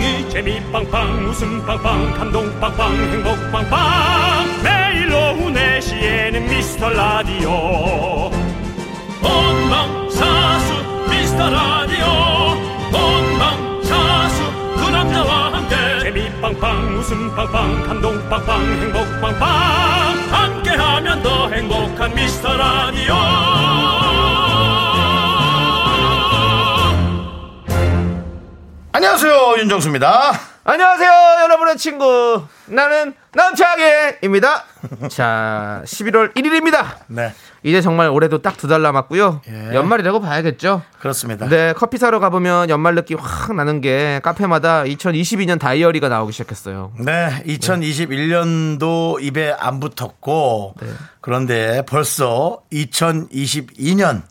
빵빵이 재미 빵빵 웃음 빵빵 감동 빵빵 행복 빵빵 매일 오후 4시에는 미스터 라디오 본방사수 미스터 라디오 본방사수 그 남자와 함께 재미 빵빵 웃음 빵빵 감동 빵빵 행복 빵빵 함께하면 더 행복한 미스터 라디오. 안녕하세요, 윤정수입니다. 안녕하세요, 여러분의 친구. 나는 남창희입니다. 자, 11월 1일입니다. 네. 이제 정말 올해도 딱 2달 남았고요. 예. 연말이라고 봐야겠죠? 그렇습니다. 네, 커피 사러 가보면 연말 느낌 확 나는 게 카페마다 2022년 다이어리가 나오기 시작했어요. 네, 2021년도 네. 입에 안 붙었고, 네. 그런데 벌써 2022년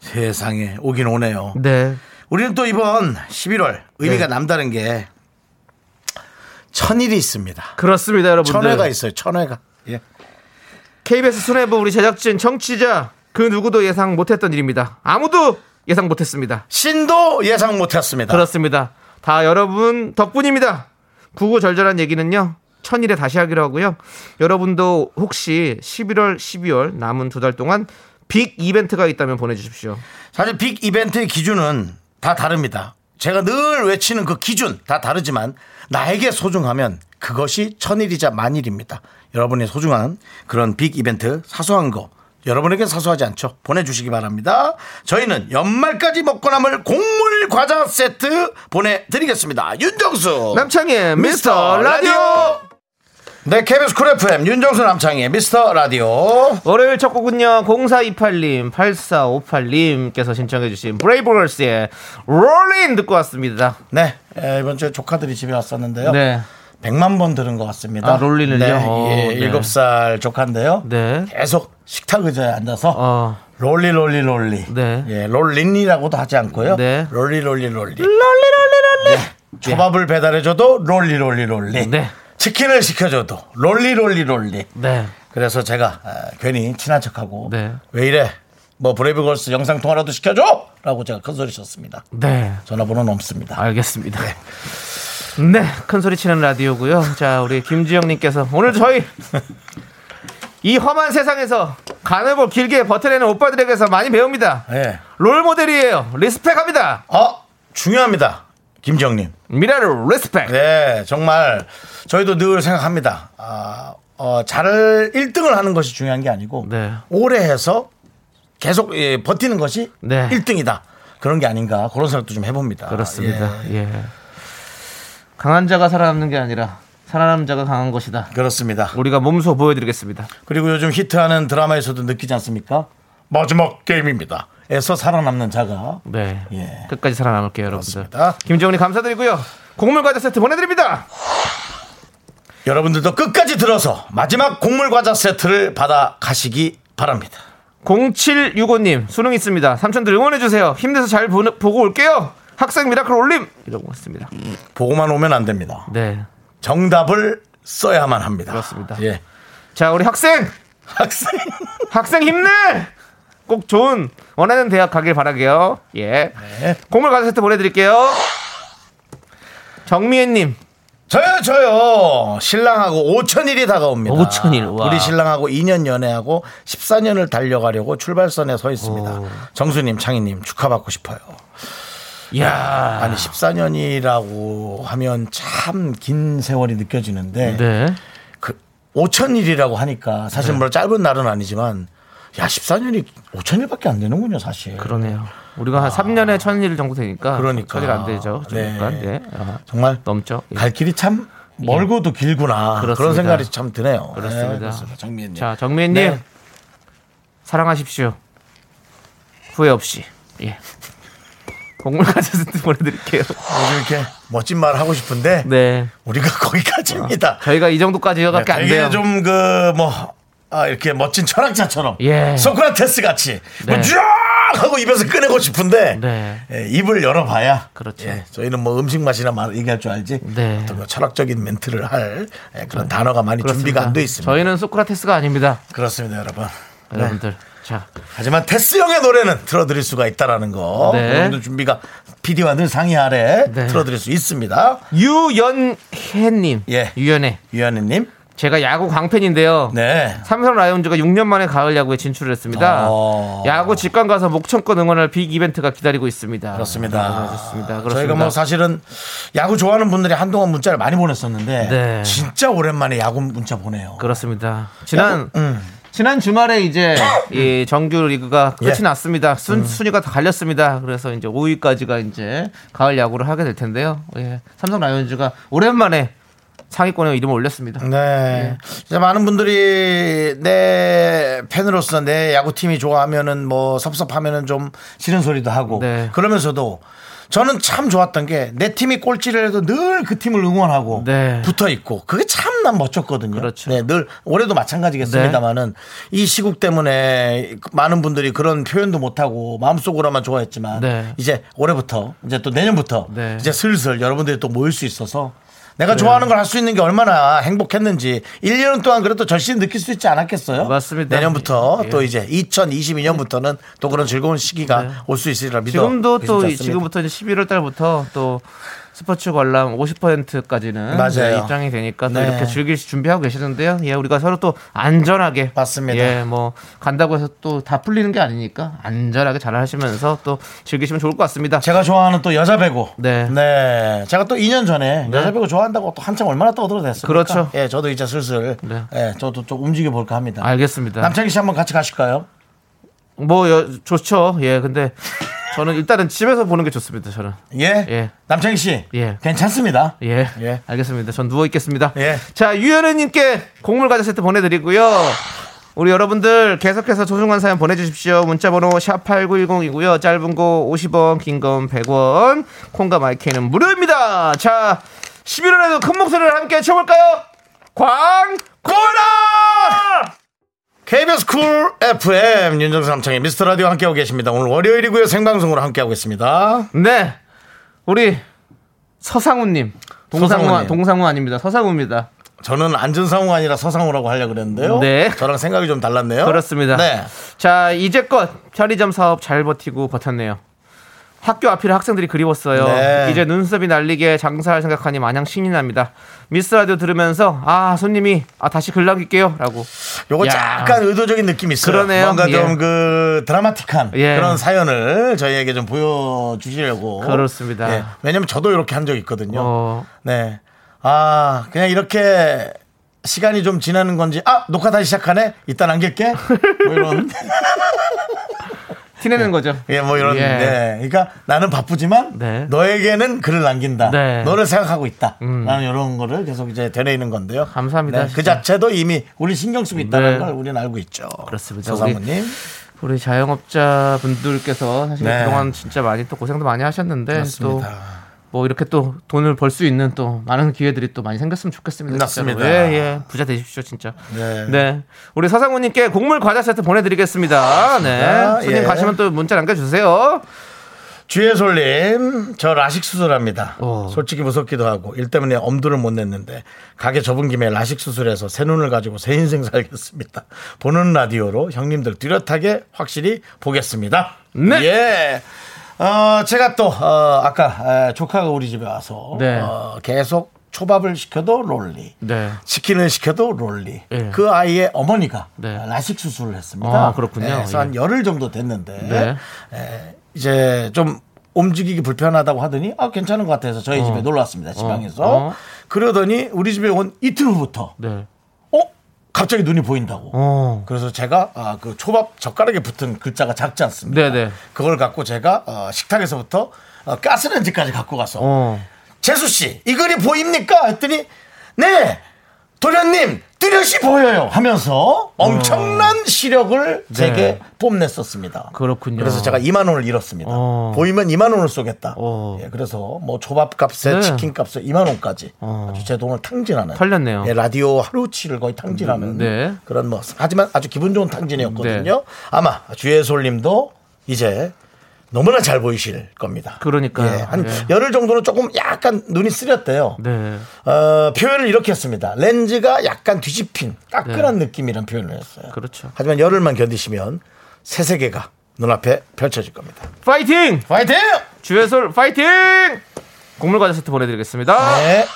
세상에 오긴 오네요. 네. 우리는 또 이번 11월 의미가 네. 남다른 게 천일이 있습니다. 그렇습니다, 여러분들. 천회가 있어요, 천회가. 예. KBS 수뇌부 우리 제작진, 청취자 그 누구도 예상 못했던 일입니다. 아무도 예상 못했습니다. 신도 예상 못했습니다. 그렇습니다. 다 여러분 덕분입니다. 구구절절한 얘기는요. 천일에 다시 하기로 하고요. 여러분도 혹시 11월, 12월 남은 두 달 동안 빅 이벤트가 있다면 보내주십시오. 사실 빅 이벤트의 기준은 다 다릅니다. 제가 늘 외치는 그 기준 다 다르지만 나에게 소중하면 그것이 천일이자 만일입니다. 여러분이 소중한 그런 빅 이벤트, 사소한 거 여러분에게 사소하지 않죠. 보내주시기 바랍니다. 저희는 연말까지 먹고 남을 곡물 과자 세트 보내드리겠습니다. 윤정수 남창희의 미스터 라디오. 네, KBS 쿨 FM 윤정수 남창희의 미스터 라디오. 월요일 첫 곡은요 0428님 8458님께서 신청해 주신 브레이브걸스의 롤린 듣고 왔습니다. 네, 이번 주에 조카들이 집에 왔었는데요. 네. 100만 번 들은 것 같습니다. 아, 롤린을요? 네, 예, 네. 7살 조카인데요. 네. 계속 식탁 의자에 앉아서 롤리. 네. 예, 롤린이라고도 하지 않고요. 네. 롤리. 네. 초밥을 배달해줘도 롤리. 네. 치킨을 시켜줘도 롤리. 네. 그래서 제가 괜히 친한 척하고 네. 왜 이래? 뭐 브레이브걸스 영상 통화라도 시켜줘! 라고 제가 큰 소리 쳤습니다. 네. 전화번호는 없습니다. 알겠습니다. 네. 네, 큰 소리 치는 라디오고요. 자, 우리 김지영님께서 오늘 저희 이 험한 세상에서 간을 길게 버텨내는 오빠들에게서 많이 배웁니다. 네. 롤 모델이에요. 리스펙합니다. 중요합니다. 김정님 미라를 리스펙. 네, 정말 저희도 늘 생각합니다. 잘 1등을 하는 것이 중요한 게 아니고 네. 오래 해서 계속 버티는 것이 네. 1등이다. 그런 게 아닌가 그런 생각도 좀 해봅니다. 그렇습니다. 예. 예. 강한 자가 살아남는 게 아니라 살아남는 자가 강한 것이다. 그렇습니다. 우리가 몸소 보여드리겠습니다. 그리고 요즘 히트하는 드라마에서도 느끼지 않습니까? 마지막 게임입니다. 에서 살아남는 자가 네 예. 끝까지 살아남을게요, 여러분들. 김정은이 감사드리고요. 곡물 과자 세트 보내드립니다. 여러분들도 끝까지 들어서 마지막 곡물 과자 세트를 받아 가시기 바랍니다. 0765님 수능 있습니다. 삼촌들 응원해주세요. 힘내서 잘 보고 올게요. 학생 미라클 올림 이러고 왔습니다. 보고만 오면 안 됩니다. 네, 정답을 써야만 합니다. 그렇습니다. 예, 자 우리 학생 힘내. 꼭 좋은 원하는 대학 가길 바라게요. 예. 네. 곡물 과자 세트 보내드릴게요. 정미애님. 저요. 신랑하고 5,000일이 다가옵니다. 5,000일. 와. 우리 신랑하고 2년 연애하고 14년을 달려가려고 출발선에 서 있습니다. 오. 정수님, 창희님 축하받고 싶어요. 이야. 아니 14년이라고 하면 참 긴 세월이 느껴지는데 네. 그 5,000일이라고 하니까 사실 네. 뭐 짧은 날은 아니지만. 야, 14년이 5,000일밖에 안 되는군요, 사실. 그러네요. 우리가 한 3년에 1,000일 정도 되니까. 그러니까. 1,000일 안 되죠. 네. 네. 정말 넘죠. 갈 길이 참 멀고도 예. 길구나. 그렇습니다. 그런 생각이 참 드네요. 그렇습니다. 네, 정미애님. 자, 정미애님. 네. 사랑하십시오. 후회 없이. 예. 곡물 과자 세트 보내드릴게요. 이렇게 멋진 말을 하고 싶은데. 네. 우리가 거기까지입니다. 저희가 이 정도까지밖에 안 돼요. 이게 좀 이렇게 멋진 철학자처럼 예. 소크라테스 같이 네. 쫙 하고 입에서 꺼내고 싶은데 네. 예, 입을 열어봐야 그렇죠. 예, 저희는 뭐 음식 맛이나 얘기할 줄 알지 네. 어떤 거 철학적인 멘트를 할 그런 단어가 많이 그렇습니다. 준비가 안 돼 있습니다. 저희는 소크라테스가 아닙니다. 그렇습니다, 여러분. 여러분들. 자. 하지만 테스 형의 노래는 들어드릴 수가 있다라는 거. 네. 여러분들 준비가 PD와 늘 상의 아래 네. 들어드릴 수 있습니다. 유연혜님. 예. 유연혜님. 제가 야구 광팬인데요. 네. 삼성 라이온즈가 6년 만에 가을 야구에 진출을 했습니다. 야구 직관 가서 목청껏 응원할 빅 이벤트가 기다리고 있습니다. 그렇습니다. 그렇습니다. 저희가 뭐 사실은 야구 좋아하는 분들이 한동안 문자를 많이 보냈었는데 네. 진짜 오랜만에 야구 문자 보내요. 그렇습니다. 지난 주말에 이제 이 정규 리그가 끝이 났습니다. 순위가 다 갈렸습니다. 그래서 이제 5위까지가 이제 가을 야구를 하게 될 텐데요. 예. 삼성 라이온즈가 오랜만에 상위권에 이름을 올렸습니다. 네. 예. 많은 분들이 내 팬으로서 내 야구팀이 좋아하면은 뭐 섭섭하면은 좀 싫은 소리도 하고 네. 그러면서도 저는 참 좋았던 게 내 팀이 꼴찌를 해도 늘 그 팀을 응원하고 네. 붙어 있고 그게 참 난 멋졌거든요. 그렇죠. 네, 늘 올해도 마찬가지겠습니다만은 네. 이 시국 때문에 많은 분들이 그런 표현도 못하고 마음속으로만 좋아했지만 네. 이제 올해부터 이제 또 내년부터 네. 이제 슬슬 여러분들이 또 모일 수 있어서 내가 그래요. 좋아하는 걸 할 수 있는 게 얼마나 행복했는지 1년 동안 그래도 절실히 느낄 수 있지 않았겠어요? 맞습니다. 내년부터 예. 또 이제 2022년부터는 또 그런 즐거운 시기가 네. 올 수 있으리라 믿어. 지금도 또 않습니다. 지금부터 이제 11월 달부터 또 스포츠 관람 50%까지는 맞아요. 입장이 되니까 또 네. 이렇게 즐길 준비하고 계시는데요. 예, 우리가 서로 또 안전하게 맞습니다. 예, 뭐 간다고 해서 또 다 풀리는 게 아니니까 안전하게 잘 하시면서 또 즐기시면 좋을 것 같습니다. 제가 좋아하는 또 여자 배구. 네. 네. 제가 또 2년 전에 네. 여자 배구 좋아한다고 또 한참 얼마나 떠들어댔습니까? 그렇죠. 예, 저도 이제 슬슬 네. 예, 저도 좀 움직여 볼까 합니다. 알겠습니다. 남창희 씨 한번 같이 가실까요? 뭐 좋죠. 예, 근데. 저는 일단은 집에서 보는 게 좋습니다. 저는 예 남창희 씨 예 괜찮습니다. 예 알겠습니다. 전 누워 있겠습니다. 예 자 유연혜님께 곡물 과자 세트 보내드리고요. 우리 여러분들 계속해서 소중한 사연 보내주십시오. 문자번호 #8910이고요. 짧은 거 50원, 긴 건 100원. 콩과 마이크는 무료입니다. 자 11월에도 큰 목소리를 함께 쳐볼까요? 광고라. KBS 쿨 FM 윤정수 남창의 미스터 라디오 함께하고 계십니다. 오늘 월요일이고요. 생방송으로 함께하고 있습니다. 네. 우리 서상우님. 동상우 아닙니다. 서상우입니다. 저는 안전상우 아니라 서상우라고 하려고 그랬는데요. 네. 저랑 생각이 좀 달랐네요. 그렇습니다. 네. 자, 이제껏 편의점 사업 잘 버텼네요. 학교 앞이라 학생들이 그리웠어요. 네. 이제 눈썹이 날리게 장사할 생각하니 마냥 신이 납니다. 미스 라디오 들으면서 손님이 다시 글 남길게요 라고. 요거 약간 의도적인 느낌이 있어요. 그러네요. 뭔가 좀 그 드라마틱한 그런 사연을 저희에게 좀 보여주시려고. 그렇습니다. 예. 왜냐면 저도 이렇게 한 적이 있거든요. 네. 그냥 이렇게 시간이 좀 지나는 건지 녹화 다시 시작하네? 이따 남길게? 뭐 이런 티내는 거죠. 이런. 그러니까 나는 바쁘지만 너에게는 글을 남긴다. 너를 생각하고 있다. 나는 이런 거를 계속 이제 되뇌이는 건데요. 감사합니다. 그 자체도 이미 우리 신경 쓰고 있다는 걸 우리는 알고 있죠. 그렇습니다. 서상무님. 우리 자영업자 분들께서 사실 그동안 진짜 많이 또 고생도 많이 하셨는데 그렇습니다. 또 뭐 이렇게 또 돈을 벌 수 있는 또 많은 기회들이 또 많이 생겼으면 좋겠습니다. 맞습니다. 부자 되십시오 진짜. 네. 우리 서상우님께 곡물 과자 세트 보내드리겠습니다. 손님 가시면 또 문자 남겨주세요. 주혜솔님, 저 라식 수술합니다. 솔직히 무섭기도 하고 일 때문에 엄두를 못 냈는데 가게 접은 김에 라식 수술해서 새 눈을 가지고 새 인생 살겠습니다. 보는 라디오로 형님들 뚜렷하게 확실히 보겠습니다. 네. 예. 제가 또 아까 조카가 우리 집에 와서 계속 초밥을 시켜도 롤리, 치킨을 시켜도 롤리. 그 아이의 어머니가 라식 수술을 했습니다. 그렇군요. 그래서 한 열흘 정도 됐는데 이제 좀 움직이기 불편하다고 하더니 괜찮은 것 같아서 저희 집에 놀러 왔습니다. 지방에서. 그러더니 우리 집에 온 이틀 후부터 갑자기 눈이 보인다고. 그래서 제가 그 초밥 젓가락에 붙은 글자가 작지 않습니다. 네네. 그걸 갖고 제가 식탁에서부터 가스렌지까지 갖고 가서 재수 씨, 이 글이 보입니까? 했더니 네, 도련님 뚜렷이 보여요 하면서 엄청난 시력을 제게 뽐냈었습니다. 그렇군요. 그래서 제가 2만 원을 잃었습니다. 보이면 2만 원을 쏘겠다. 그래서 뭐 초밥값에 치킨값에 2만 원까지 아주 제 돈을 탕진하는. 털렸네요. 라디오 하루치를 거의 탕진하는 그런 하지만 아주 기분 좋은 탕진이었거든요. 아마 주혜솔님도 이제 너무나 잘 보이실 겁니다. 그러니까요. 예, 한 열흘 정도는 조금 약간 눈이 쓰렸대요. 네. 표현을 이렇게 했습니다. 렌즈가 약간 뒤집힌 따끈한 느낌이라는 표현을 했어요. 그렇죠. 하지만 열흘만 견디시면 새 세계가 눈앞에 펼쳐질 겁니다. 파이팅! 파이팅! 주예솔 파이팅! 곡물 과자 세트 보내드리겠습니다. 네.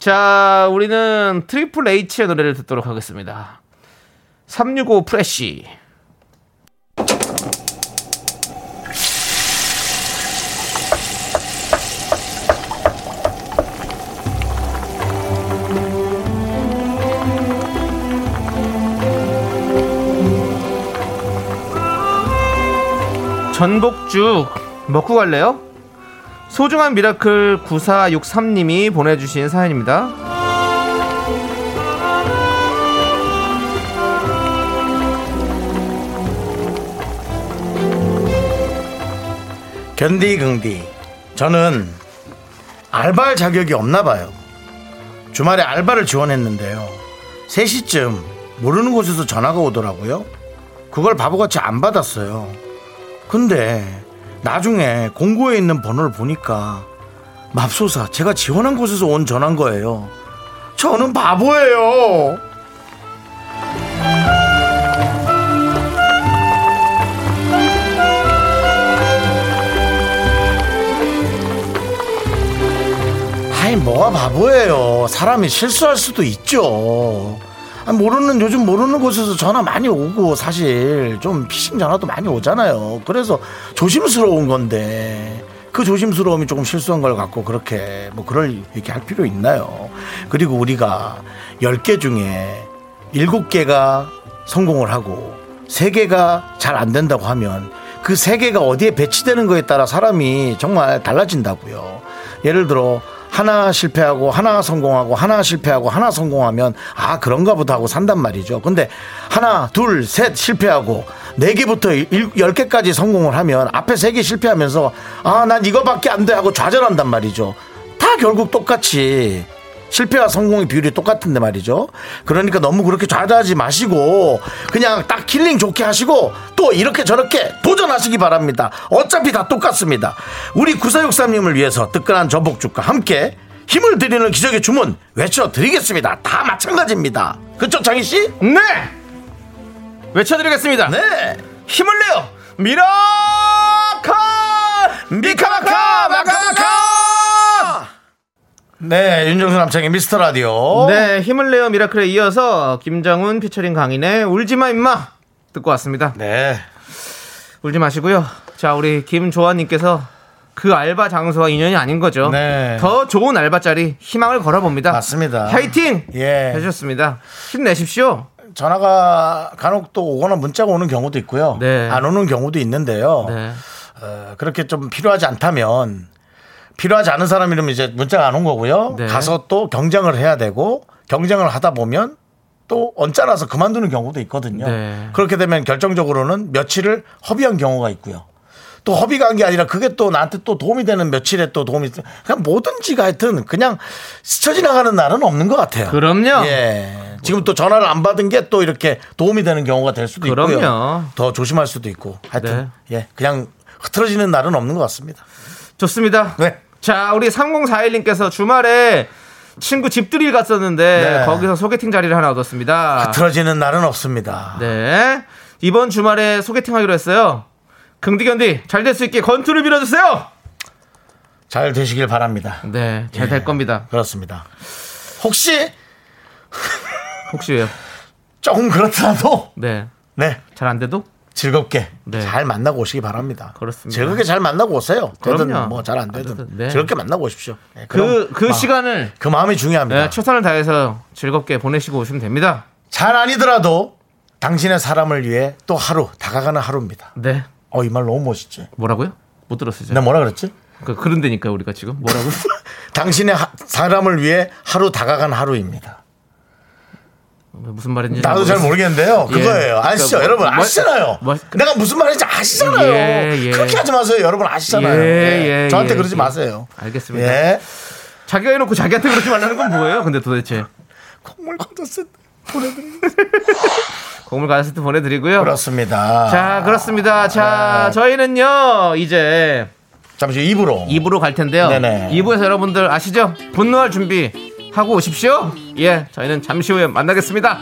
자, 우리는 트리플 H의 노래를 듣도록 하겠습니다. 365 프레시. 전복죽 먹고 갈래요? 소중한 미라클 9463님이 보내주신 사연입니다. 견디긍디, 저는 알바할 자격이 없나봐요. 주말에 알바를 지원했는데요, 3시쯤 모르는 곳에서 전화가 오더라고요. 그걸 바보같이 안 받았어요. 근데 나중에 공고에 있는 번호를 보니까 맙소사 제가 지원한 곳에서 온 전화인 거예요. 저는 바보예요. 아니 뭐가 바보예요. 사람이 실수할 수도 있죠. 모르는, 요즘 모르는 곳에서 전화 많이 오고, 사실 좀 피싱 전화도 많이 오잖아요. 그래서 조심스러운 건데, 그 조심스러움이 조금 실수한 걸 갖고 그렇게 뭐 그럴 얘기할 필요 있나요? 그리고 우리가 10개 중에 7개가 성공을 하고 3개가 잘 안 된다고 하면 그 3개가 어디에 배치되는 거에 따라 사람이 정말 달라진다고요. 예를 들어 하나 실패하고 하나 성공하고 하나 실패하고 하나 성공하면 아 그런가 보다 하고 산단 말이죠. 근데 하나 둘 셋 실패하고 4개부터 10개까지 성공을 하면 앞에 3개 실패하면서 아 난 이거밖에 안 돼 하고 좌절한단 말이죠. 다 결국 똑같이 실패와 성공의 비율이 똑같은데 말이죠. 그러니까 너무 그렇게 좌절하지 마시고 그냥 딱 힐링 좋게 하시고 또 이렇게 저렇게 도전하시기 바랍니다. 어차피 다 똑같습니다. 우리 9463님을 위해서 뜨끈한 전복죽과 함께 힘을 드리는 기적의 주문 외쳐드리겠습니다. 다 마찬가지입니다. 그쵸 장희씨? 네! 외쳐드리겠습니다. 네! 힘을 내요! 미라카! 미카마카! 마카마카! 네, 윤정수 남창의 미스터 라디오. 네, 힘을 내어 미라클에 이어서 김정훈 피처링 강인의 울지마 임마 듣고 왔습니다. 네, 울지 마시고요. 자, 우리 김조아님께서 그 알바 장소와 인연이 아닌 거죠. 네, 더 좋은 알바짜리 희망을 걸어봅니다. 맞습니다. 파이팅! 예, 해주셨습니다. 힘내십시오. 전화가 간혹 또 오거나 문자가 오는 경우도 있고요. 네, 안 오는 경우도 있는데요. 네, 그렇게 좀 필요하지 않다면. 필요하지 않은 사람이라면 이제 문자가 안 온 거고요. 네. 가서 또 경쟁을 해야 되고 경쟁을 하다 보면 또 언짢아서 그만두는 경우도 있거든요. 네. 그렇게 되면 결정적으로는 며칠을 허비한 경우가 있고요. 또 허비가 한 게 아니라 그게 또 나한테 또 도움이 되는 며칠에 또 도움이 그냥 뭐든지 하여튼 그냥 스쳐 지나가는 날은 없는 것 같아요. 그럼요. 예. 지금 또 전화를 안 받은 게 또 이렇게 도움이 되는 경우가 될 수도 그럼요. 있고요. 더 조심할 수도 있고 하여튼 네. 예. 그냥 흐트러지는 날은 없는 것 같습니다. 좋습니다. 네. 자, 우리 3041님께서 주말에 친구 집들이 갔었는데 네. 거기서 소개팅 자리를 하나 얻었습니다. 흐트러지는 날은 없습니다. 네, 이번 주말에 소개팅하기로 했어요. 긍디견디 잘 될 수 있게 건투를 빌어주세요. 잘 되시길 바랍니다. 네, 잘 될 겁니다. 그렇습니다. 혹시 왜요? 조금 그렇더라도 네, 잘 안 돼도 즐겁게 잘 만나고 오시기 바랍니다. 그렇습니다. 즐겁게 잘 만나고 오세요. 되든 뭐 잘 안 되든 즐겁게 만나고 오십시오. 네, 그 시간을 그 마음이 중요합니다. 네, 최선을 다해서 즐겁게 보내시고 오시면 됩니다. 잘 아니더라도 당신의 사람을 위해 또 하루 다가가는 하루입니다. 네. 이 말 너무 멋있지. 뭐라고요? 못 들었어요. 내가 뭐라 그랬지? 그런데니까 우리가 지금 뭐라고? 당신의 사람을 위해 하루 다가간 하루입니다. 무슨 말인지 나도 잘 모르겠는데요. 예. 그거예요. 아시죠? 그러니까 여러분 아시잖아요. 내가 무슨 말인지 아시잖아요. 예. 그렇게 하지 마세요. 여러분 아시잖아요. 예. 저한테 그러지 마세요. 알겠습니다. 예. 자기가 해놓고 자기한테 그러지 말라는 건 뭐예요? 근데 도대체 콧물 걷었을 때 보내드리겠습니다. 곡물 과자 세트 보내드리고요. 그렇습니다. 자, 그렇습니다. 자, 네. 저희는요, 이제. 잠시 2부로 갈 텐데요. 네네. 2부에서 여러분들 아시죠? 분노할 준비 하고 오십시오. 예, 저희는 잠시 후에 만나겠습니다.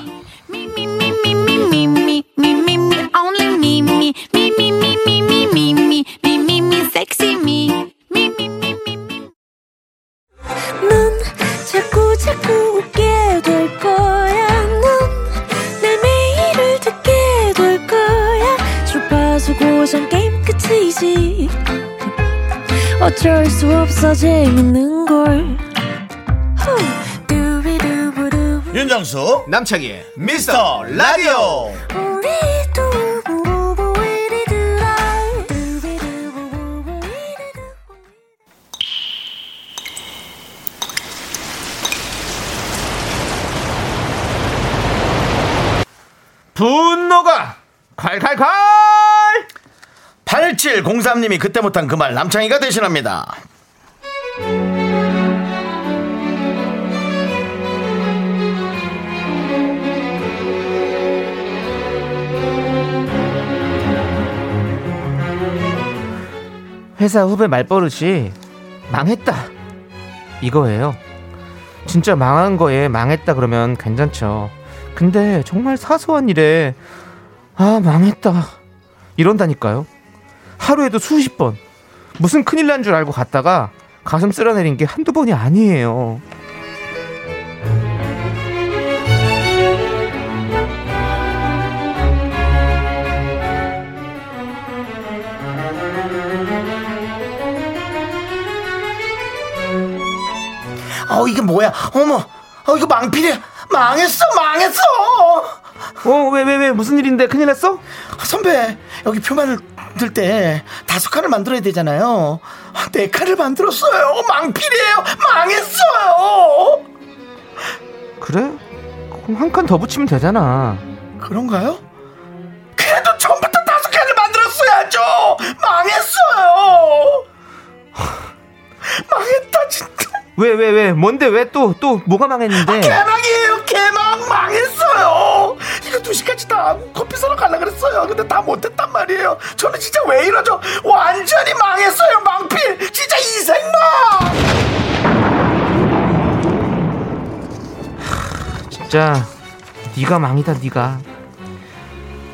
넌 자꾸 웃게 될 거야. 넌 내 매일을 듣게 될 거야. 주파수 고정 게임 끝이지. 어쩔 수 없어 재밌는 걸. 윤정수 남창희 미스터 라디오. 분노가 콸콸콸. 8703님이 그때 못한 그 말 남창이가 대신합니다. 회사 후배 말버릇이 망했다 이거예요. 진짜 망한 거에 망했다 그러면 괜찮죠. 근데 정말 사소한 일에 아 망했다 이런다니까요. 하루에도 수십 번. 무슨 큰일 난 줄 알고 갔다가 가슴 쓸어내린 게 한두 번이 아니에요. 이게 뭐야? 어머, 이거 망필이야. 망했어. 왜 무슨 일인데? 큰일 났어? 선배, 여기 표면을 들 때 다섯 칸을 만들어야 되잖아요. 네 칸을 만들었어요. 망필이에요. 망했어요. 그래? 그럼 한 칸 더 붙이면 되잖아. 그런가요? 그래도 처음부터 다섯 칸을 만들었어야죠. 망했어요. 망했다 진짜. 왜 뭔데? 왜 또 뭐가 망했는데? 개망이에요. 개망. 망했어요. 이거 2시까지 다 커피 사러 가려고 그랬어요. 근데 다 못했단 말이에요. 저는 진짜 왜 이러죠? 완전히 망했어요. 망필. 진짜 인생망. 진짜 네가 망이다. 네가.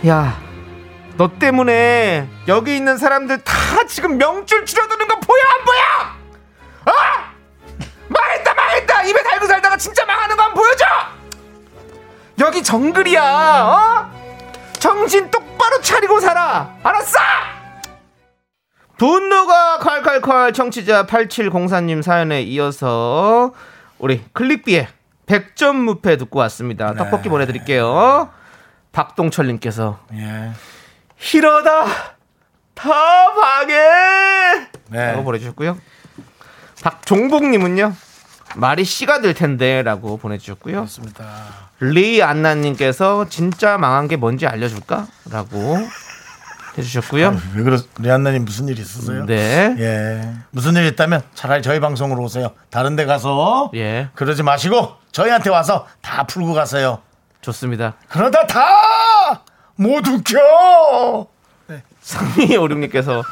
야, 너 때문에 여기 있는 사람들 다 지금 명줄 줄여드는 거 보여 안 보여? 어? 망했다. 입에 달고 살다가 진짜 망하는 거 한번 보여줘. 여기 정글이야. 정신 똑바로 차리고 살아. 알았어? 분노가 콸콸콸. 청취자 8704님 사연에 이어서 우리 클릭비의 100점 무패 듣고 왔습니다. 네. 떡볶이 보내드릴게요. 박동철님께서 이러다 다 망해 라고 보내주셨고요. 박종복님은요, 말이 씨가 될 텐데 라고 보내주셨고요. 맞습니다. 리안나님께서 진짜 망한 게 뭔지 알려줄까? 라고 해주셨고요. 왜 그러? 리안나님 무슨 일 있으세요? 네. 예. 무슨 일 있다면 차라리 저희 방송으로 오세요. 다른 데 가서 예. 그러지 마시고 저희한테 와서 다 풀고 가세요. 좋습니다. 그러다 다 못 웃겨. 네. 3256님께서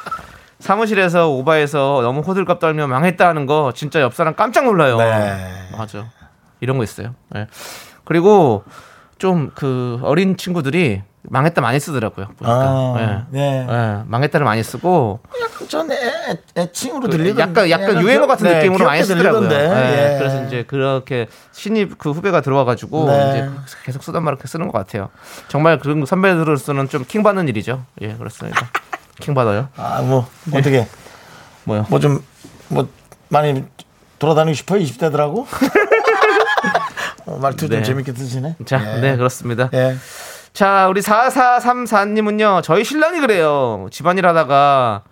사무실에서 오바해서 너무 호들갑 떨며 망했다 하는 거 진짜 옆 사람 깜짝 놀라요. 네. 맞아. 이런 거 있어요. 네. 그리고 좀 그 어린 친구들이 망했다 많이 쓰더라고요. 보니까. 네. 망했다를 많이 쓰고. 약간 전 애칭으로 들리던데. 약간 유행어 같은 느낌으로 많이 쓰더라고요. 네. 그래서 이제 그렇게 신입 그 후배가 들어와가지고 이제 계속 쓰던 말을 이렇게 쓰는 것 같아요. 정말 그런 선배들로서는 좀 킹 받는 일이죠. 예, 그렇습니다. 킹 받아요? 어떻게? 뭐요? 뭐 많이 돌아다니고 싶어요? 20대들하고? 말투 좀 재밌게 드시네. 자, 네, 그렇습니다. 예. 자, 우리 4434님은요, 저희 신랑이 그래요. 집안일 하다가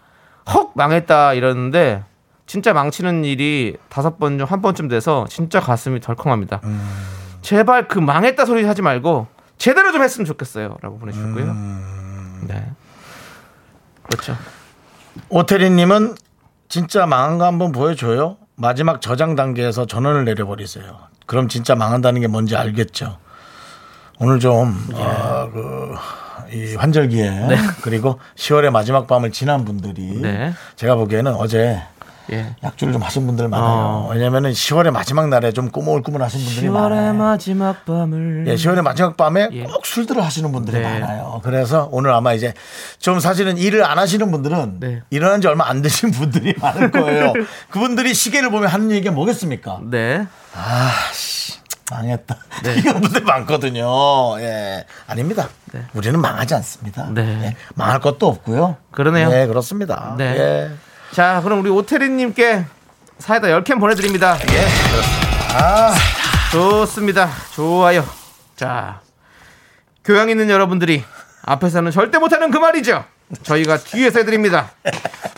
헉 망했다 이러는데 진짜 망치는 일이 5번 중 한 번쯤 돼서 진짜 가슴이 덜컹합니다. 제발 그 망했다 소리 하지 말고 제대로 좀 했으면 좋겠어요 라고 보내주셨고요. 네, 그렇죠. 오태리님은 진짜 망한 거 한번 보여줘요. 마지막 저장 단계에서 전원을 내려버리세요. 그럼 진짜 망한다는 게 뭔지 알겠죠. 오늘 좀 이 환절기에 네. 그리고 10월의 마지막 밤을 지난 분들이 네. 제가 보기에는 어제 예. 약주를 좀 하신 분들 많아요. 왜냐면은 10월의 마지막 날에 좀 꾸물꾸물 하신 분들이 10월의 많아요. 10월의 마지막 밤을. 예, 10월의 마지막 밤에 예. 꼭 술들을 하시는 분들이 네. 많아요. 그래서 오늘 아마 이제 좀 사실은 일을 안 하시는 분들은 네. 일어난 지 얼마 안 되신 분들이 많을 거예요. 그분들이 시계를 보면 하는 얘기가 뭐겠습니까? 네. 아, 씨. 망했다. 네. 이런 분들 많거든요. 예, 아닙니다. 네. 우리는 망하지 않습니다. 네. 예, 망할 것도 없고요. 그러네요. 네, 그렇습니다. 네. 예. 자, 그럼 우리 오태리님께 사이다 10캔 보내드립니다. 예, 그렇습니다. 아, 좋습니다. 좋아요. 자, 교양 있는 여러분들이 앞에서는 절대 못하는 그 말이죠. 저희가 뒤에서 해드립니다.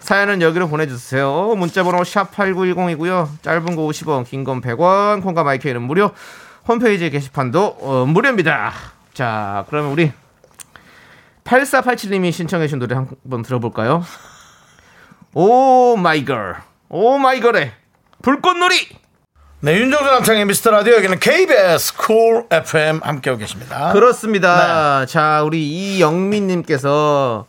사연은 여기로 보내주세요. 문자번호 샵8910이고요. 짧은 거 50원, 긴 건 100원, 콩과 마이크는 무료. 홈페이지 게시판도 무료입니다. 자, 그러면 우리 8487님이 신청해 주신 노래 한번 들어볼까요? 오 마이걸, 오 마이걸의 불꽃놀이. 네, 윤정수 남창의 미스터 라디오, 여기는 KBS 쿨 FM 함께하고 계십니다. 그렇습니다. 네. 자, 우리 이영민님께서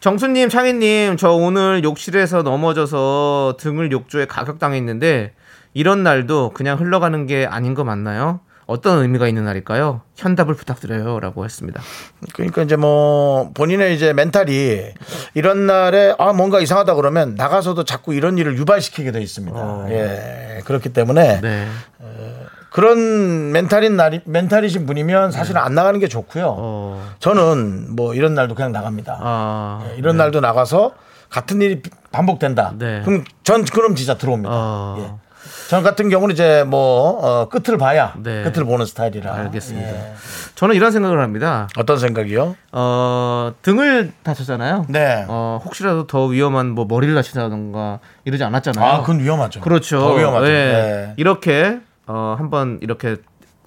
정수님, 창희님, 저 오늘 욕실에서 넘어져서 등을 욕조에 가격당했는데 이런 날도 그냥 흘러가는 게 아닌 거 맞나요? 어떤 의미가 있는 날일까요? 현답을 부탁드려요라고 했습니다. 그러니까 이제 뭐 본인의 이제 멘탈이 이런 날에 아 뭔가 이상하다 그러면 나가서도 자꾸 이런 일을 유발시키게 돼 있습니다. 예, 그렇기 때문에 네. 그런 멘탈이신 분이면 사실은 안 나가는 게 좋고요. 저는 뭐 이런 날도 그냥 나갑니다. 예, 이런 네. 날도 나가서 같은 일이 반복된다. 네. 그럼 전 그럼 진짜 들어옵니다. 예. 저 같은 경우는 이제 뭐 끝을 봐야 네. 끝을 보는 스타일이라. 알겠습니다. 예. 저는 이런 생각을 합니다. 어떤 생각이요? 등을 다쳤잖아요. 네. 혹시라도 더 위험한 뭐 머리를 다치다던가 이러지 않았잖아요. 아, 그건 위험하죠. 그렇죠. 더 위험하죠. 네. 네. 이렇게 한번 이렇게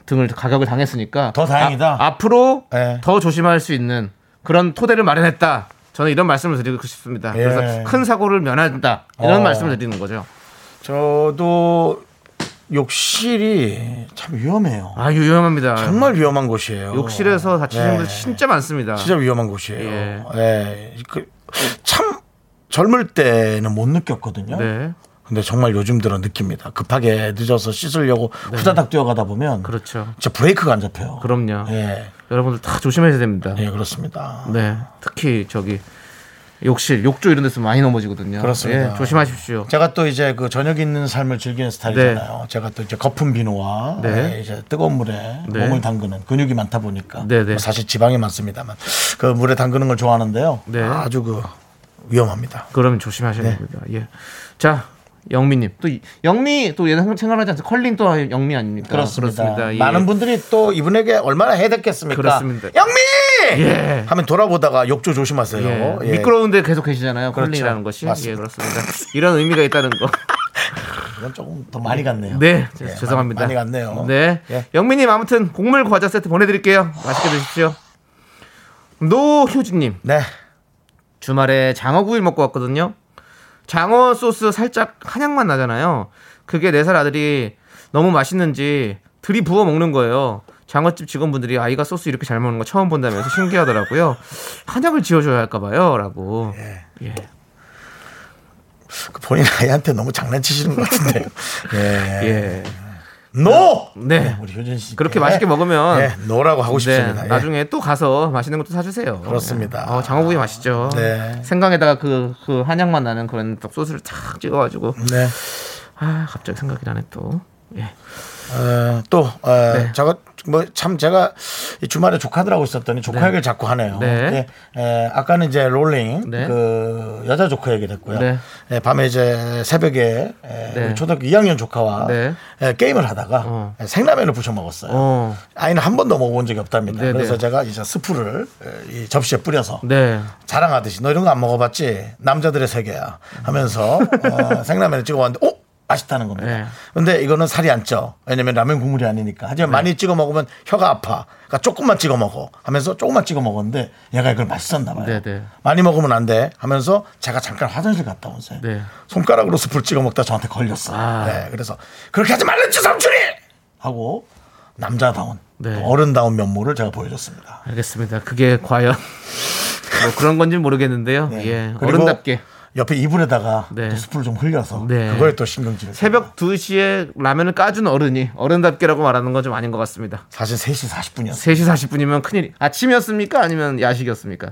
등을 가격을 당했으니까 더 다행이다. 앞으로 네. 더 조심할 수 있는 그런 토대를 마련했다. 저는 이런 말씀을 드리고 싶습니다. 예. 그래서 큰 사고를 면한다. 이런 말씀을 드리는 거죠. 저도 욕실이 참 위험해요. 아, 위험합니다. 정말 위험한 곳이에요. 욕실에서 다치는 분들 네. 진짜 많습니다. 진짜 위험한 곳이에요. 예. 네. 참 젊을 때는 못 느꼈거든요. 네. 근데 정말 요즘 들어 느낍니다. 급하게 늦어서 씻으려고 네. 후다닥 뛰어가다 보면 그렇죠. 진짜 브레이크가 안 잡혀요. 그럼요. 예. 여러분들 다 조심하셔야 됩니다. 네, 그렇습니다. 네. 특히 저기 욕실, 욕조 이런 데서 많이 넘어지거든요. 그렇습니다. 예, 조심하십시오. 제가 또 이제 그 저녁 있는 삶을 즐기는 스타일이잖아요. 네. 제가 또 이제 거품 비누와 네. 이제 뜨거운 물에 네. 몸을 담그는 근육이 많다 보니까 네, 네. 사실 지방이 많습니다만 그 물에 담그는 걸 좋아하는데요. 네. 아주 그 위험합니다. 그러면 조심하셔야 네. 됩니다. 예. 자, 영미님 또 영미 또 얘는 생각하지 않습니까? 컬링 또 영미 아닙니까? 그렇습니다. 그렇습니다. 예. 많은 분들이 또 이분에게 얼마나 해댔겠습니까? 그렇습니다. 영미 예. 하면 돌아보다가 욕조 조심하세요. 예. 예. 미끄러운데 계속 계시잖아요. 그렇죠. 컬링이라는 것이 맞습니다. 예, 그렇습니다. 이런 의미가 있다는 거. 이건 조금 더 많이 갔네요. 네, 예, 죄송합니다. 많이 갔네요. 네, 예. 영미님 아무튼 곡물 과자 세트 보내드릴게요. 맛있게 드십시오. 노효진님, 네, 주말에 장어구이 먹고 왔거든요. 장어 소스 살짝 한약만 나잖아요. 그게 4살 아들이 너무 맛있는지 들이부어 먹는 거예요. 장어집 직원분들이 아이가 소스 이렇게 잘 먹는 거 처음 본다면서 신기하더라고요. 한약을 지어줘야 할까 봐요 라고. 예. 예. 본인 아이한테 너무 장난치시는 것 같은데요. 예. 예. 노! 네. 네. 우리 효진 씨. 그렇게 맛있게 먹으면 네. 노라고 하고 싶습니다. 네. 나중에 또 가서 맛있는 것도 사주세요. 그렇습니다. 네. 장어구이 맛있죠. 네. 생강에다가 그 한약만 나는 그런 소스를 탁 찍어가지고. 네. 아, 갑자기 생각이 나네 또. 예. 네. 제가 주말에 조카들하고 있었더니 조카 네. 얘기를 자꾸 하네요. 네. 예, 아까는 이제 롤린 네. 그 여자 조카 얘기를 했고요. 네. 예, 밤에 이제 새벽에 네. 초등학교 2학년 조카와 네. 예, 게임을 하다가 생라면을 부쳐 먹었어요. 아이는 한 번도 먹어본 적이 없답니다. 네, 그래서 네. 제가 이제 스프를 이 접시에 뿌려서 네. 자랑하듯이 너 이런 거 안 먹어봤지? 남자들의 세계야 하면서 생라면을 찍어봤는데 맛있다는 겁니다. 네. 근데 이거는 살이 안 쪄. 왜냐면 라면 국물이 아니니까. 하지만 네. 많이 찍어 먹으면 혀가 아파. 그러니까 조금만 찍어 먹어 하면서 조금만 찍어 먹었는데 얘가 이걸 맛있었나 봐요. 네, 네. 많이 먹으면 안 돼 하면서 제가 잠깐 화장실 갔다 온 사이 네. 손가락으로 스프를 찍어 먹다 저한테 걸렸어요. 아. 네. 그래서 그렇게 하지 말랬지 삼촌이! 하고 남자다운 네. 어른다운 면모를 제가 보여줬습니다. 알겠습니다. 그게 과연 뭐 그런 건지 모르겠는데요. 네. 예. 어른답게 옆에 이불에다가 네. 수프를 좀 흘려서 네. 그거에 또 신경질. 새벽 2시에 라면을 까준 어른이 어른답게라고 말하는 건 좀 아닌 것 같습니다. 사실 3시 40분이었어요. 3시 40분이면 큰일. 아침이었습니까? 아니면 야식이었습니까?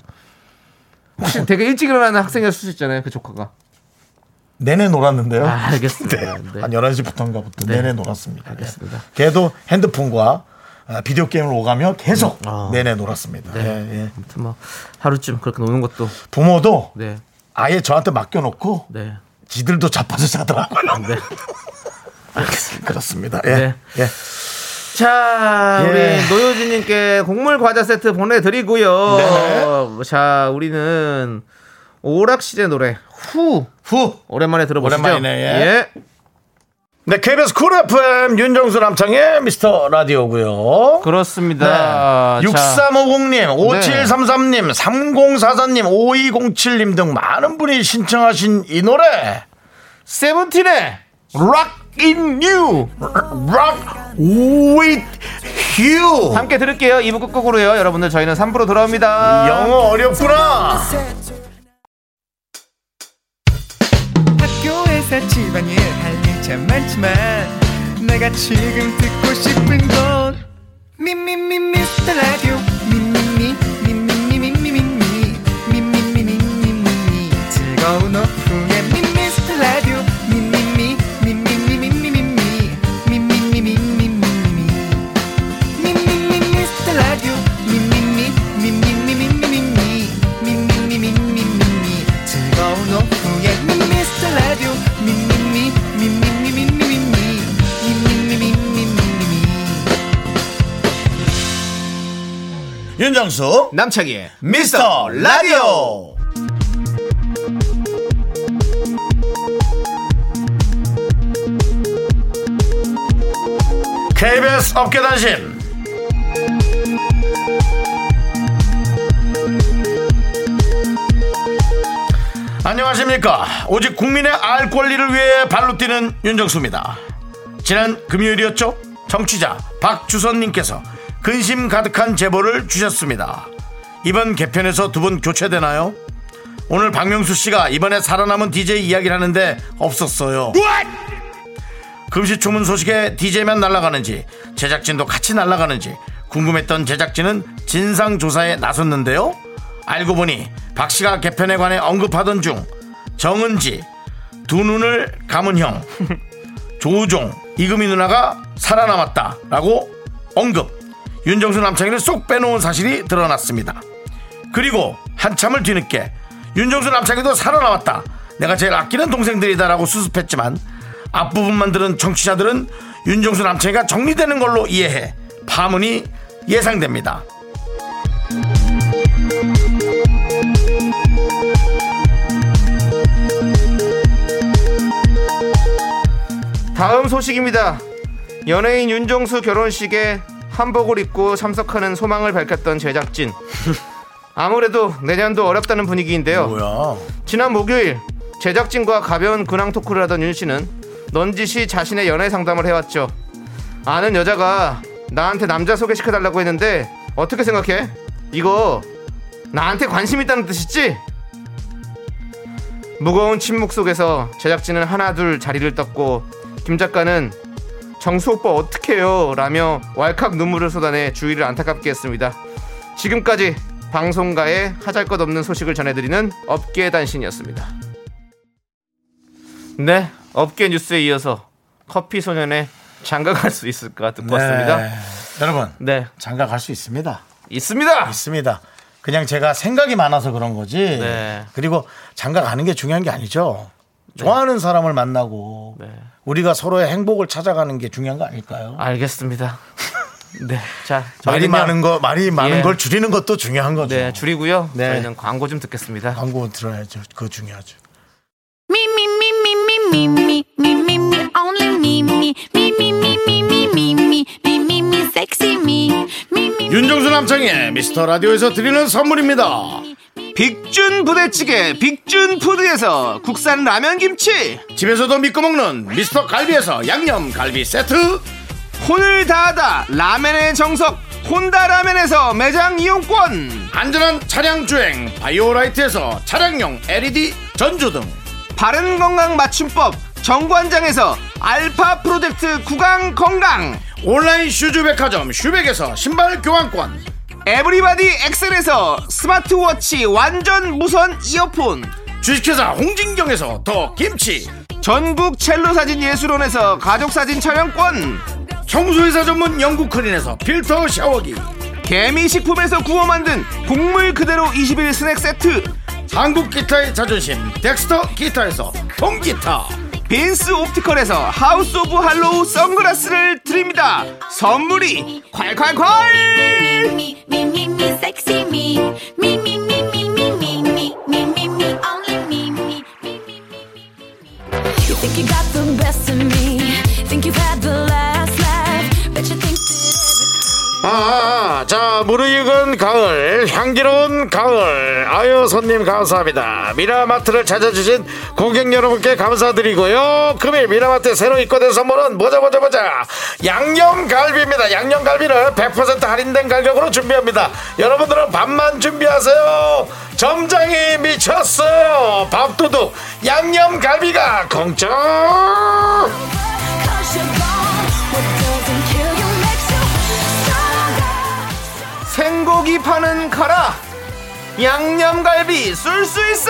혹시 되게 일찍 일어나는 학생이었을 수 있잖아요. 그 조카가. 내내 놀았는데요. 아, 알겠습니다. 네. 네. 한 11시부터인가부터 네. 내내 놀았습니다. 알겠습니다. 네. 걔도 핸드폰과 비디오 게임을 오가며 계속 내내 놀았습니다. 네. 예, 예. 아무튼 뭐 하루쯤 그렇게 노는 것도 부모도 네. 아예 저한테 맡겨놓고 네. 지들도 자빠져 자더라고요. 네. 알겠습니다. 그렇습니다. 예. 네. 예. 자, 예. 우리 노효진님께 곡물 과자 세트 보내드리고요. 네. 자, 우리는 오락실의 노래 후 오랜만에 들어보시죠. 오랜만이네. 예. 예. 네, KBS 쿨 FM 윤정수 남창의 미스터 라디오고요. 그렇습니다. 네. 6350님, 5733님, 3044님, 5207님 등 많은 분이 신청하신 이 노래 세븐틴의 Rockin' You, Rock With You 함께 들을게요. 2부 끝곡으로요. 여러분들 저희는 3부로 돌아옵니다. 영어 어렵구나. 학교에서 집안일 할 일 참 많지만 내가 지금 듣고 싶은 건 미미미 미스터 라디오 미미미 미미미 미미미 미미미 미미미 즐거운 오픈에 미스터 라디오 미미미 미미미 미미미 미미미 미미미 미미미 미스터 라디오 미미미 미미미 미미미 미미미 미미미 즐거운 오픈에 미스터 라디오 미미미 미미미 윤정수 남창희의 미스터 라디오. KBS 업계단신 안녕하십니까. 오직 국민의 알 권리를 위해 발로 뛰는 윤정수입니다. 지난 금요일이었죠. 정치자 박주선님께서 근심 가득한 제보를 주셨습니다. 이번 개편에서 두 분 교체되나요? 오늘 박명수씨가 이번에 살아남은 DJ 이야기를 하는데 없었어요. What? 금시초문 소식에 DJ만 날아가는지 제작진도 같이 날아가는지 궁금했던 제작진은 진상조사에 나섰는데요. 알고 보니 박씨가 개편에 관해 언급하던 중 정은지, 두 눈을 감은 형, 조우종, 이금희 누나가 살아남았다라고 언급. 윤정수 남창희를 쏙 빼놓은 사실이 드러났습니다. 그리고 한참을 뒤늦게 윤정수 남창희도 살아남았다, 내가 제일 아끼는 동생들이다라고 수습했지만 앞부분만 들은 청취자들은 윤정수 남창희가 정리되는 걸로 이해해 파문이 예상됩니다. 다음 소식입니다. 연예인 윤정수 결혼식에 한복을 입고 참석하는 소망을 밝혔던 제작진. 아무래도 내년도 어렵다는 분위기인데요. 뭐야? 지난 목요일 제작진과 가벼운 근황 토크를 하던 윤 씨는 넌지시 자신의 연애 상담을 해왔죠. 아는 여자가 나한테 남자 소개시켜달라고 했는데 어떻게 생각해? 이거 나한테 관심 있다는 뜻이지? 무거운 침묵 속에서 제작진은 하나 둘 자리를 떴고 김 작가는 정수 오빠 어떡해요 라며 왈칵 눈물을 쏟아내 주위를 안타깝게 했습니다. 지금까지 방송가에 하잘것없는 소식을 전해드리는 업계 단신이었습니다. 네, 업계 뉴스에 이어서 커피 소년에 장가 갈 수 있을까 듣고 왔습니다. 네, 여러분, 네, 장가 갈 수 있습니다. 있습니다. 있습니다. 그냥 제가 생각이 많아서 그런 거지. 네. 그리고 장가 가는 게 중요한 게 아니죠. 좋아하는 네. 사람을 만나고 네. 우리가 서로의 행복을 찾아가는 게 중요한 거 아닐까요? 알겠습니다. 네, 자 말이 많은 예. 걸 줄이는 것도 중요한 거죠. 네, 줄이고요. 네. 저희는 광고 좀 듣겠습니다. 광고 들어야죠. 그거 중요하죠. 미미미미미미미미미 only 미미미미미미미미미미 sexy me. 윤정수 남창의 미스터 라디오에서 드리는 선물입니다. 빅준 부대찌개 빅준푸드에서 국산 라면 김치, 집에서도 믿고 먹는 미스터 갈비에서 양념 갈비 세트, 혼을 다하다 라멘의 정석 혼다라멘에서 매장 이용권, 안전한 차량주행 바이오라이트에서 차량용 LED 전조등, 바른건강 맞춤법 정관장에서 알파 프로젝트 구강건강, 온라인 슈즈백화점 슈백에서 신발 교환권, 에브리바디 엑셀에서 스마트워치 완전 무선 이어폰, 주식회사 홍진경에서 더 김치, 전국 첼로사진예술원에서 가족사진 촬영권, 청소회사 전문 영국 크린에서 필터 샤워기, 개미식품에서 구워 만든 곡물 그대로 21 스낵 세트, 한국 기타의 자존심 덱스터 기타에서 통기타, 빈스 옵티컬에서 하우스 오브 할로우 선글라스를 드립니다. 선물이 콸콸콸. 자, 무르익은 가을, 향기로운 가을. 아유, 손님 감사합니다. 미라마트를 찾아주신 고객 여러분께 감사드리고요. 금일 미라마트에 새로 입고된 선물은 보자 양념갈비입니다. 양념갈비를 100% 할인된 가격으로 준비합니다. 여러분들은 밥만 준비하세요. 점장이 미쳤어요. 밥도둑 양념갈비가 공짜. 생고기 파는 카라 양념갈비 쏠 수 있어.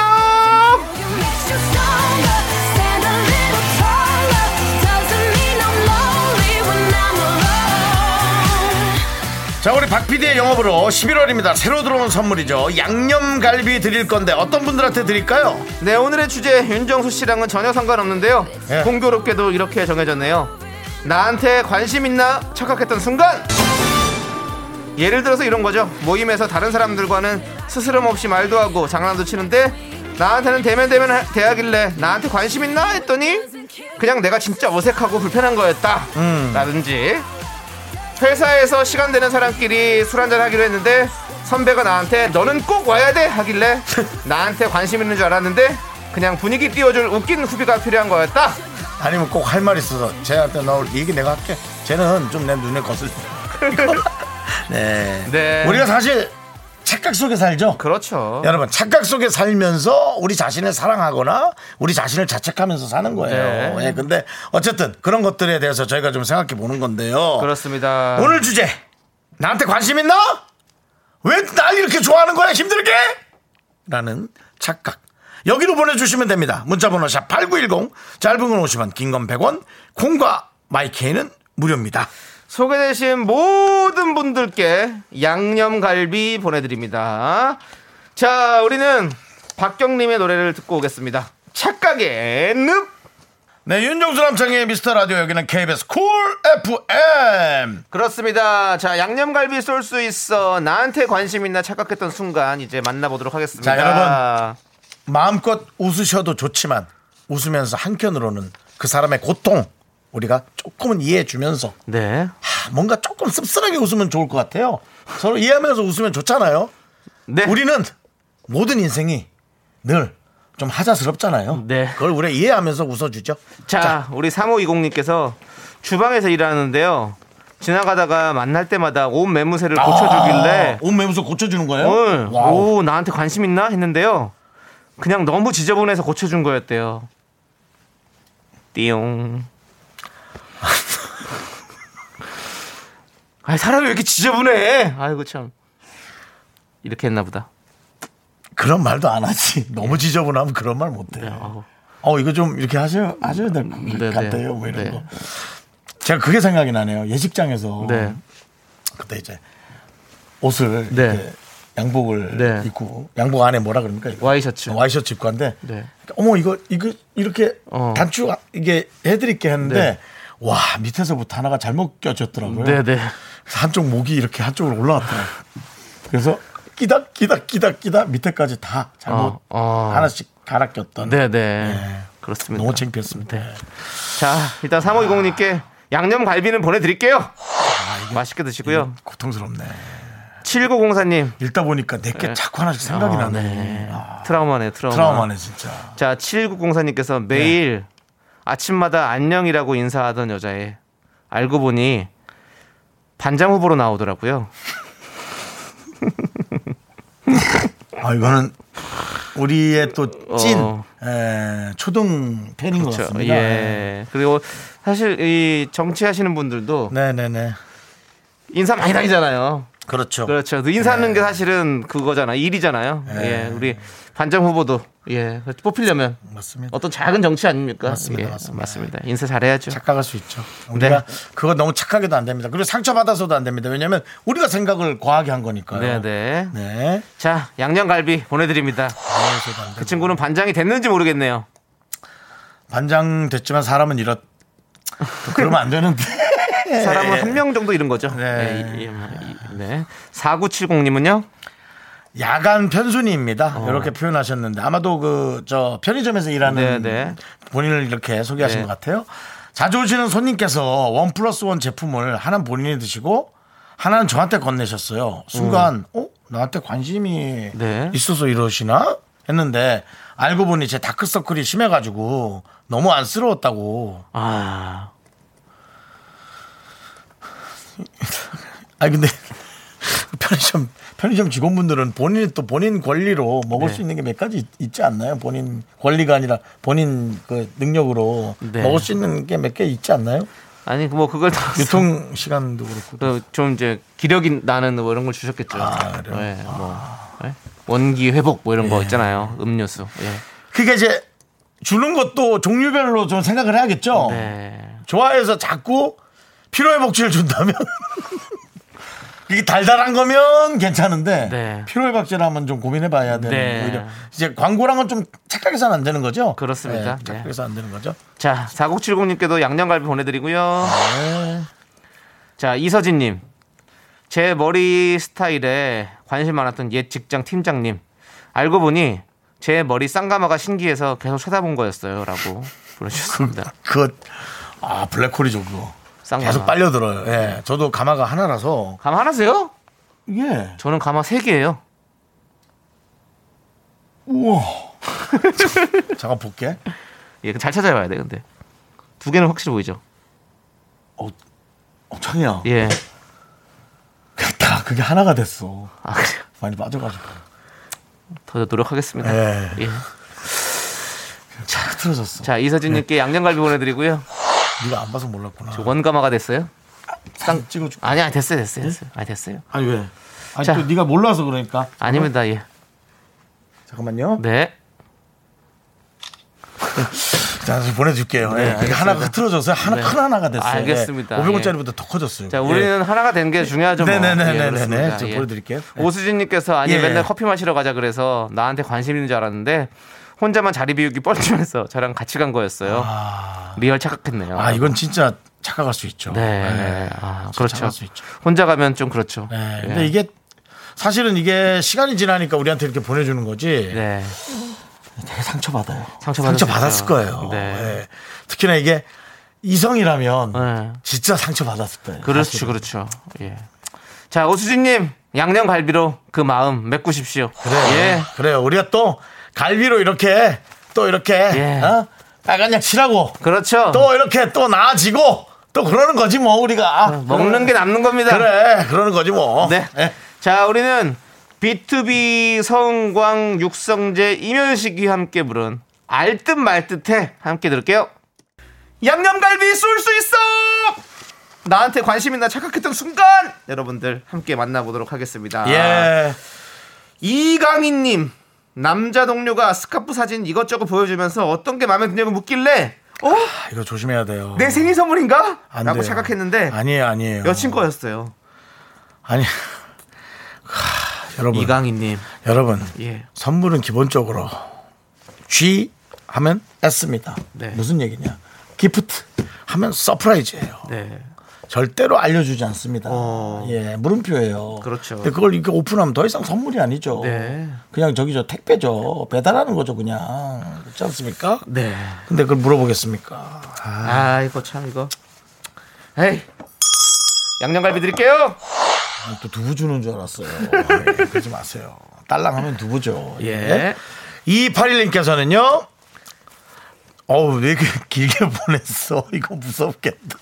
자, 우리 박PD의 영업으로 11월입니다. 새로 들어온 선물이죠. 양념갈비 드릴 건데 어떤 분들한테 드릴까요? 네, 오늘의 주제 윤정수 씨랑은 전혀 상관없는데요. 예. 공교롭게도 이렇게 정해졌네요. 나한테 관심 있나 착각했던 순간. 예를 들어서 이런 거죠. 모임에서 다른 사람들과는 스스럼 없이 말도 하고 장난도 치는데 나한테는 대면 대하길래 나한테 관심 있나 했더니 그냥 내가 진짜 어색하고 불편한 거였다. 라든지, 회사에서 시간 되는 사람끼리 술 한잔 하기로 했는데 선배가 나한테 너는 꼭 와야 돼 하길래 나한테 관심 있는 줄 알았는데 그냥 분위기 띄워줄 웃긴 후배가 필요한 거였다. 아니면 꼭 할 말 있어서 쟤한테 너 얘기 내가 할게. 쟤는 좀 내 눈에 거슬려. 네. 우리가 사실 착각 속에 살죠. 그렇죠. 여러분, 착각 속에 살면서 우리 자신을 사랑하거나 우리 자신을 자책하면서 사는 거예요. 네. 예, 근데 어쨌든 그런 것들에 대해서 저희가 좀 생각해 보는 건데요. 그렇습니다. 오늘 주제, 나한테 관심 있나? 왜 날 이렇게 좋아하는 거야 힘들게? 라는 착각. 여기로 보내주시면 됩니다. 문자번호 샵 8910, 짧은 건 50원, 긴 건 100원, 콩과 마이케이는 무료입니다. 소개되신 모든 분들께 양념갈비 보내드립니다. 자, 우리는 박경림의 노래를 듣고 오겠습니다. 착각의 늪. 네, 윤종수 남창의 미스터라디오, 여기는 KBS 쿨 FM. 그렇습니다. 자, 양념갈비 쏠 수 있어, 나한테 관심 있나 착각했던 순간, 이제 만나보도록 하겠습니다. 자, 여러분, 마음껏 웃으셔도 좋지만 웃으면서 한켠으로는 그 사람의 고통 우리가 조금은 이해해주면서, 네, 뭔가 조금 씁쓸하게 웃으면 좋을 것 같아요. 서로 이해하면서 웃으면 좋잖아요. 네. 우리는 모든 인생이 늘 좀 하자스럽잖아요. 네. 그걸 우리가 이해하면서 웃어주죠. 자, 우리 3520님께서 주방에서 일하는데요, 지나가다가 만날 때마다 옷 매무새를 고쳐주길래, 옷 매무새 고쳐주는 거예요? 오, 나한테 관심 있나 했는데요, 그냥 너무 지저분해서 고쳐준 거였대요. 띠용. 아, 사람이 왜 이렇게 지저분해? 아이고 참. 이렇게 했나 보다. 그런 말도 안 하지. 너무 지저분하면 그런 말 못 해요. 네, 이거 좀 이렇게 하셔야 될 것 같아요. 뭐 이런 거. 제가 그게 생각이 나네요. 예식장에서 그때 이제 옷을 이렇게 양복을 입고, 양복 안에 뭐라 그럽니까? 와이셔츠 입고 한데, 이거 이렇게 단추 이게 해드릴게 했는데. 와, 밑에서부터 하나가 잘못 껴졌더라고요. 네네. 한쪽 목이 이렇게 한쪽으로 올라왔더라고요. 그래서 끼닥끼닥 밑에까지 다 잘못 하나씩 갈아 꼈던. 네네. 네. 그렇습니다. 너무 창피했습니다. 네. 자, 일단 3520님께 양념갈비는 보내드릴게요. 맛있게 드시고요. 고통스럽네. 7904님, 읽다 보니까 내게 자꾸 하나씩 생각이 나네. 네. 트라우마네, 트라우마네 진짜. 자, 7904님께서 매일 아침마다 안녕이라고 인사하던 여자애, 알고 보니 반장 후보로 나오더라고요. 아, 이거는 우리의 또 찐 초등 팬인 그렇죠. 것 같습니다. 예. 그리고 사실 이 정치하시는 분들도 네네네 인사 많이 다니잖아요. 그렇죠. 그렇죠. 인사하는 게 사실은 그거잖아, 일이잖아요. 예. 우리 반장 후보도 예 뽑히려면 맞습니다. 어떤 작은 정치 아닙니까? 맞습니다. 예. 맞습니다. 맞습니다. 인사 잘해야죠. 착각할 수 있죠. 우리가 네. 그거 너무 착하게도 안 됩니다. 그리고 상처 받아서도 안 됩니다. 왜냐하면 우리가 생각을 과하게 한 거니까요. 네네. 네. 자, 양념갈비 보내드립니다. 그 친구는 반장이 됐는지 모르겠네요. 반장 됐지만 사람은 이렇. 그러면 안 되는데. 사람은 한 명 정도 이런 거죠. 네. 네. 4970님은요? 야간 편순이입니다. 이렇게 표현하셨는데 아마도 그 저 편의점에서 일하는 네네. 본인을 이렇게 소개하신 네. 것 같아요. 자주 오시는 손님께서 1+1 제품을 하나는 본인이 드시고 하나는 저한테 건네셨어요. 순간 나한테 관심이 네. 있어서 이러시나 했는데 알고 보니 제 다크서클이 심해가지고 너무 안쓰러웠다고. 아. 아니 근데 편의점 직원분들은 본인이 또 본인 권리로 먹을 네. 수 있는 게 몇 가지 있지 않나요? 본인 권리가 아니라 본인 그 능력으로 네. 먹을 수 있는 게 몇 개 있지 않나요? 아니 뭐 그걸 다 유통 시간도 그렇고 좀 이제 기력이 나는 뭐 이런 걸 주셨겠죠. 아, 네, 뭐 네? 원기 회복 뭐 이런 네. 거 있잖아요. 음료수. 네. 그게 이제 주는 것도 종류별로 좀 생각을 해야겠죠. 네. 좋아해서 자꾸 피로회복제를 준다면 이게 달달한 거면 괜찮은데 네. 피로회복제를 한번 좀 고민해봐야 되는 네. 오히려 이제 광고랑은 좀 착각해서는 안 되는 거죠? 그렇습니다. 네, 착각해서 네. 안 되는 거죠? 자, 4070님께도 양념갈비 보내드리고요. 네. 자, 이서진님, 제 머리 스타일에 관심 많았던 옛 직장 팀장님 알고 보니 제 머리 쌍가마가 신기해서 계속 쳐다본 거였어요라고 보내주셨습니다. 아 블랙홀이죠 그거. 쌍가마. 계속 빨려들어요. 예. 저도 가마가 하나라서. 가마 하나세요? 예. 저는 가마 3개예요. 우와. 잠깐 볼게. 예, 잘 찾아봐야 돼, 근데. 2개는 확실히 보이죠? 창이야. 예. 다 그게 하나가 됐어. 아, 그래요? 많이 빠져가지고. 더 노력하겠습니다. 예. 예. 잘 틀어졌어. 자, 이서진님께 예. 양념갈비 보내드리고요. 네가 안 봐서 몰랐구나. 저 원가마가 됐어요? 딱 찍어줄게. 아니야 됐어요. 네? 됐어요. 아니 왜? 아니 자. 또 네가 몰라서 그러니까. 아닙니다. 예. 잠깐만요. 네. 자, 보내줄게요. 네, 네, 하나가 틀어졌어요. 하나 네. 큰 하나가 됐어요. 알겠습니다. 네. 500원짜리보다 예. 더 커졌어요. 자, 우리는 예. 하나가 된 게 중요하죠. 네네네네네. 좀 보여드릴게요. 오수진님께서 아니 예. 맨날 커피 마시러 가자 그래서 나한테 관심 있는 줄 알았는데. 혼자만 자리 비우기 뻘쭘해서 저랑 같이 간 거였어요. 아... 리얼 착각했네요. 아 이건 진짜 착각할 수 있죠. 네, 네. 아, 그렇죠. 수 있죠. 혼자 가면 좀 그렇죠. 네. 네. 근데 이게 사실은 이게 시간이 지나니까 우리한테 이렇게 보내주는 거지. 네. 되게 상처받아요. 상처받았을 거예요. 네. 네. 특히나 이게 이성이라면 네. 진짜 상처받았을 거예요. 그렇죠, 사실은. 그렇죠. 예. 자 오수진님 양념갈비로 그 마음 메꾸십시오. 그래요. 예. 그래요. 우리가 또 갈비로 이렇게 또 이렇게 예. 어? 빨간 약 칠하고 그렇죠. 또 이렇게 또 나아지고 또 그러는 거지 뭐 우리가 먹는 게 남는 겁니다. 그래 그러는 거지 뭐. 네. 네. 자 우리는 B2B 성광 육성재 임현식이 함께 부른 알듯 말듯해 함께 들을게요. 양념갈비 쏠 수 있어. 나한테 관심 있나 착각했던 순간 여러분들 함께 만나보도록 하겠습니다. 예. 이강인님. 남자 동료가 스카프 사진 이것저것 보여주면서 어떤 게 마음에 드냐고 묻길래 아, 이거 조심해야 돼요. 내 생일 선물인가? 라고 착각했는데 아니에요. 여친 거였어요. 아니 여러분 이강인님 여러분 예. 선물은 기본적으로 G 하면 S입니다. 네. 무슨 얘기냐 기프트 하면 서프라이즈예요. 네. 절대로 알려주지 않습니다. 예, 물음표예요. 그렇죠. 근데 그걸 이렇게 오픈하면 더 이상 선물이 아니죠. 네. 그냥 저기죠 택배죠. 배달하는 거죠 그냥. 그렇지 않습니까? 네. 근데 그걸 물어보겠습니까? 아 이거 참 이거. 에이 양념갈비 드릴게요. 아, 또 두부 주는 줄 알았어요. 예, 그러지 마세요. 딸랑하면 두부죠. 예. 281님께서는요. 어우 왜 이렇게 길게 보냈어? 이거 무섭겠다.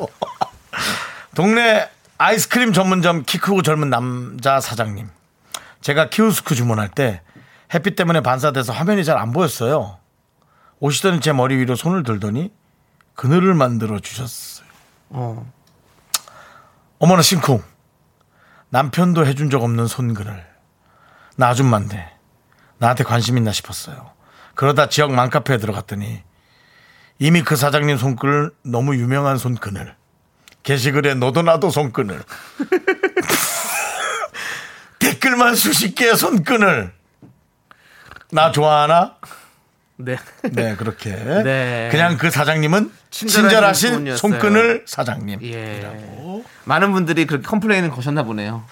동네 아이스크림 전문점 키 크고 젊은 남자 사장님. 제가 키오스크 주문할 때 햇빛 때문에 반사돼서 화면이 잘 안 보였어요. 오시더니 제 머리 위로 손을 들더니 그늘을 만들어 주셨어요. 어머나 심쿵. 남편도 해준 적 없는 손그늘. 나 아줌마인데 나한테 관심 있나 싶었어요. 그러다 지역 맘카페에 들어갔더니 이미 그 사장님 손글 너무 유명한 손그늘. 게시글에 너도 나도 손그늘. 댓글만 수십 개의 손그늘. 나 좋아하나? 네. 네, 그렇게. 네. 그냥 그 사장님은 친절하신 손그늘 사장님이라고. 예. 많은 분들이 그렇게 컴플레인을 거셨나 보네요.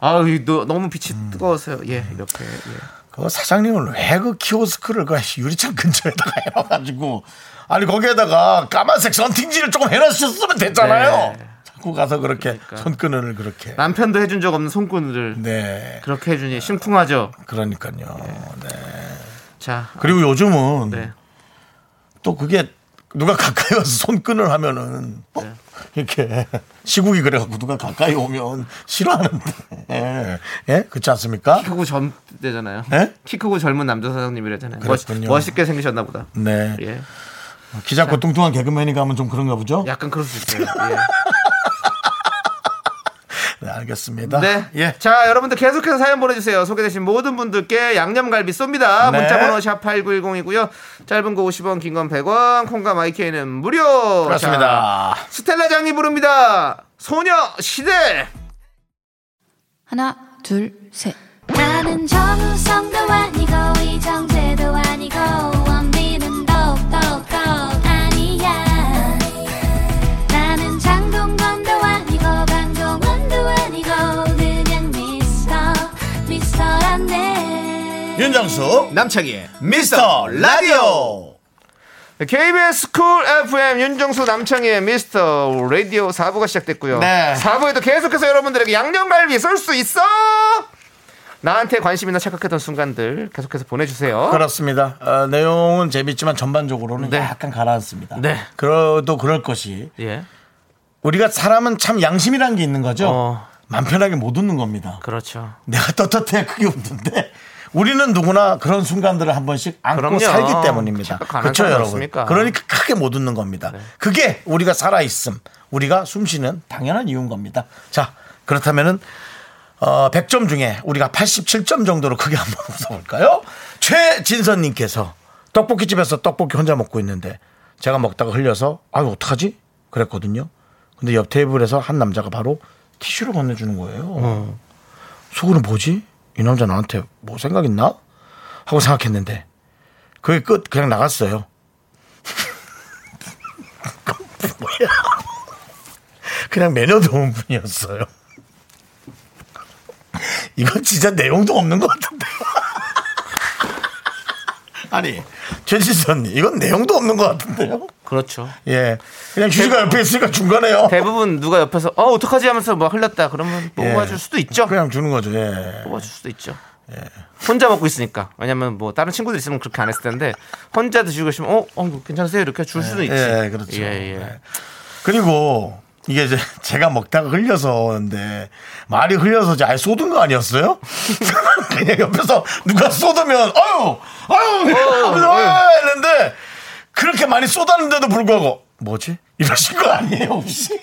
아유, 너무 빛이 뜨거워서요. 예, 이렇게. 예. 그 사장님은 왜 그 키오스크를 그 유리창 근처에다가 해놔가지고. 아니, 거기에다가 까만색 선팅지를 조금 해놨으면 됐잖아요. 네. 자꾸 가서 그렇게 그러니까. 손그늘을 그렇게. 남편도 해준 적 없는 손그늘을. 네. 그렇게 해주니 심쿵하죠. 그러니까요. 네. 자. 그리고 요즘은 네. 또 그게 누가 가까이 와서 손끈을 하면은 네. 이렇게 시국이 그래갖고 누가 가까이 오면 싫어하는데. 예, 예? 그렇지 않습니까? 키 크고 젊대잖아요. 예? 키 크고 젊은 남자 사장님이라잖아요. 멋있게 생기셨나 보다. 네. 예. 키 작고 뚱뚱한 개그맨이 가면 좀 그런가 보죠? 약간 그럴 수 있어요. 예. 네, 알겠습니다. 네. 예. 자, 여러분들 계속해서 사연 보내주세요. 소개되신 모든 분들께 양념갈비 쏩니다. 네. 문자번호 샵8910이고요. 짧은 거 50원, 긴 건 100원, 콩과 마이케이는 무료. 그렇습니다. 자, 스텔라장이 부릅니다. 소녀시대. 하나, 둘, 셋. 나는 정우성도 아니고 이정재도 아니고 원빈은 더욱더 윤정수 남창희의 미스터 라디오. KBS 쿨 FM 윤정수 남창희의 미스터 라디오 4부가 시작됐고요. 네. 4부에도 계속해서 여러분들에게 양념갈비 쏠 수 있어. 나한테 관심이나 착각했던 순간들 계속해서 보내주세요. 그렇습니다. 내용은 재밌지만 전반적으로는 네. 약간 가라앉습니다. 네. 그래도 그럴 것이 예. 우리가 사람은 참 양심이라는 게 있는 거죠. 맘 편하게 못 웃는 겁니다. 그렇죠. 내가 떳떳해 그게 웃는데 우리는 누구나 그런 순간들을 한 번씩 안고 그럼요. 살기 때문입니다. 그렇죠, 여러분. 없습니까? 그러니까 크게 못 웃는 겁니다. 네. 그게 우리가 살아있음, 우리가 숨쉬는 당연한 이유인 겁니다. 자, 그렇다면은 100점 중에 우리가 87점 정도로 크게 한번 웃어볼까요? 최진선님께서 떡볶이집에서 떡볶이 혼자 먹고 있는데 제가 먹다가 흘려서 아유 어떡하지? 그랬거든요. 근데 옆 테이블에서 한 남자가 바로 티슈를 건네주는 거예요. 속으로 뭐지? 이 남자 나한테 뭐 생각 있나? 하고 생각했는데 그게 끝. 그냥 나갔어요. 뭐야? 그냥 매너도운 분이었어요. 이건 진짜 내용도 없는 것 같은데. 아니 최지선 이건 내용도 없는 것 같은데요. 그렇죠. 예, 그냥 휴지가 옆에 있으니까 중간에요. 대부분 누가 옆에서 어떡하지 하면서 뭐 흘렸다 그러면 뽑아줄 예. 수도 있죠. 그냥 주는 거죠. 예. 뽑아줄 수도 있죠. 예. 혼자 먹고 있으니까. 왜냐면 뭐 다른 친구들 있으면 그렇게 안 했을 텐데 혼자 드시고 계시면 괜찮으세요 이렇게 줄 수도 예. 있지. 예, 그렇죠. 예, 예. 예. 그리고 이게 이제 제가 먹다가 흘려서인데 말이 흘려서 잘 쏟은 거 아니었어요? 그냥 옆에서 누가 쏟으면 아유 했는데 그렇게 많이 쏟았는데도 불구하고 뭐지? 이러신 거 아니에요 혹시?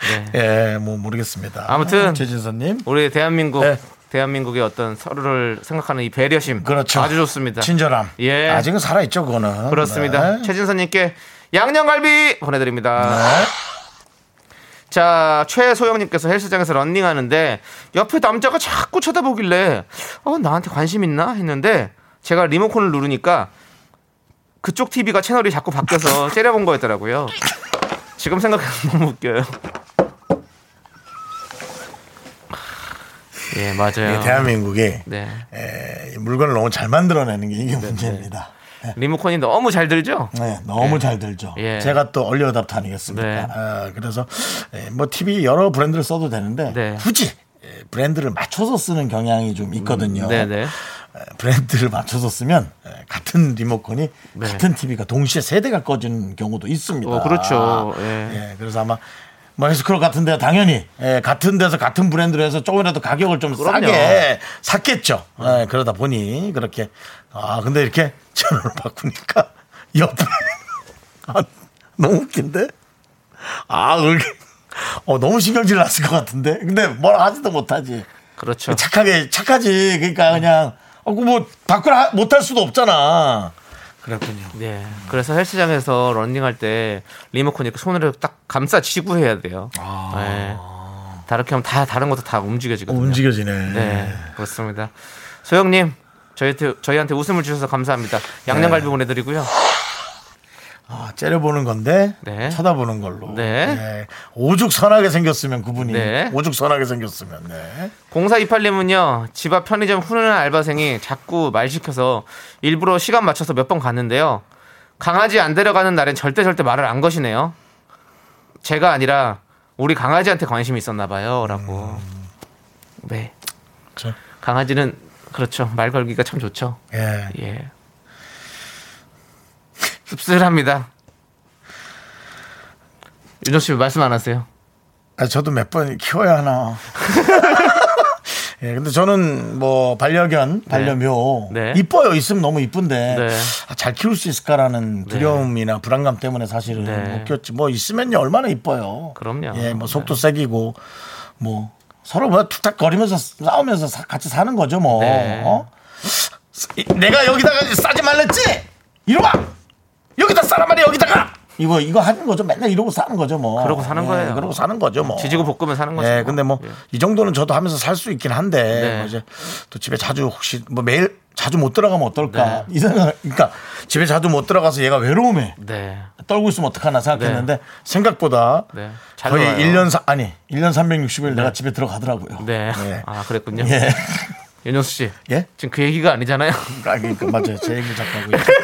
네. 예, 뭐 모르겠습니다. 아무튼 최진선님 우리 대한민국 네. 대한민국의 어떤 서로를 생각하는 이 배려심 그렇죠. 아주 좋습니다. 친절함 예. 아직은 살아있죠 그거는. 그렇습니다. 네. 최진선님께 양념갈비 보내드립니다. 네. 자, 최소영님께서 헬스장에서 런닝하는데 옆에 남자가 자꾸 쳐다보길래 나한테 관심 있나 했는데 제가 리모컨을 누르니까 그쪽 TV가 채널이 자꾸 바뀌어서 째려본 거였더라고요. 지금 생각해서 너무 웃겨요. 예, 맞아요. 대한민국이 네. 물건을 너무 잘 만들어내는 게 이게 문제입니다. 네. 리모컨이 너무 잘 들죠? 네, 너무 네. 잘 들죠. 예. 제가 또 얼리어답터 아니겠습니까? 네. 그래서 뭐 TV 여러 브랜드를 써도 되는데 네. 굳이 브랜드를 맞춰서 쓰는 경향이 좀 있거든요. 네네. 브랜드를 맞춰서 쓰면 같은 리모컨이 네. 같은 TV가 동시에 세 대가 꺼지는 경우도 있습니다. 그렇죠. 예. 예, 그래서 아마 뭐 헬스클럽 같은 데 당연히 예, 같은 데서 같은 브랜드로 해서 조금이라도 가격을 좀 그럼요. 싸게 샀겠죠. 예, 그러다 보니 그렇게 아 근데 이렇게 채널을 바꾸니까 옆에 아, 너무 웃긴데 아 그렇게 너무 신경질 났을 것 같은데 근데 뭘 하지도 못하지. 그렇죠. 착하게 착하지. 그러니까 그냥 뭐 바꾸라 못할 수도 없잖아. 그렇군요. 네. 그래서 헬스장에서 러닝할 때 리모컨 이렇게 손으로 딱 감싸쥐고 해야 돼요. 아. 네. 다르게 하면 다 다른 것도 다 움직여지거든요. 움직여지네. 네. 그렇습니다. 소영님, 저희한테 웃음을 주셔서 감사합니다. 양념갈비 네. 보내드리고요. 째려보는 건데 네. 쳐다보는 걸로. 네. 네. 오죽 선하게 생겼으면 그분이. 네. 오죽 선하게 생겼으면. 네. 0428님은요. 집 앞 편의점 훈훈한 알바생이 자꾸 말 시켜서 일부러 시간 맞춰서 몇 번 갔는데요. 강아지 안 데려가는 날엔 절대 말을 안 거시네요. 제가 아니라 우리 강아지한테 관심이 있었나 봐요. 라고. 네. 그렇죠. 강아지는 그렇죠. 말 걸기가 참 좋죠. 예. 예. 씁쓸합니다. 윤정 씨 말씀 안 하세요? 아, 저도 몇 번 키워야 하나. 예, 근데 저는 뭐 반려견, 반려묘 네. 이뻐요. 있으면 너무 이쁜데 네. 아, 잘 키울 수 있을까라는 두려움이나 불안감 때문에 사실은 못 키웠지. 뭐 있으면요 얼마나 이뻐요. 그럼요. 예, 뭐 속도 세기고 뭐 서로 뭐 툭탁거리면서 싸우면서 같이 사는 거죠, 뭐. 네. 어? 내가 여기다가 싸지 말랬지? 이리 와. 여기다 싸란 말이야 여기다가 이거 하는 거죠. 맨날 이러고 사는 거죠 뭐. 그러고 사는 거예요. 그러고 사는 거죠 뭐. 지지고 볶으면 사는 거죠. 네, 근데 뭐 이 정도는 저도 하면서 살 수 있긴 한데 뭐 이제 또 집에 자주 혹시 뭐 매일 자주 못 들어가면 어떨까 이 생각. 그러니까 집에 자주 못 들어가서 얘가 외로움에 떨고 있으면 어떡하나 생각했는데 생각보다 거의 와요. 1년 360일 내가 집에 들어가더라고요. 네. 네. 아 그랬군요. 예. 윤영수 씨, 예? 지금 그 얘기가 아니잖아요. 그러니까 맞아요. 제 얘기를 자꾸 하고 있어요.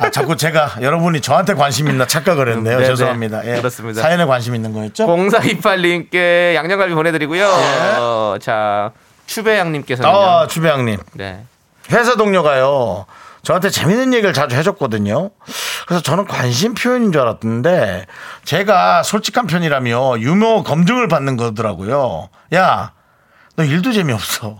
아, 자꾸 제가 여러분이 저한테 관심 있나 착각을 했네요. 네네. 죄송합니다. 예. 그렇습니다. 사연에 관심 있는 거였죠? 0428님께 양념갈비 보내드리고요. 예. 자, 추배양님께서 추배양님. 네. 회사 동료가요. 저한테 재밌는 얘기를 자주 해줬거든요. 그래서 저는 관심 표현인 줄 알았는데 제가 솔직한 편이라며 유머 검증을 받는 거더라고요. 야, 너 일도 재미없어.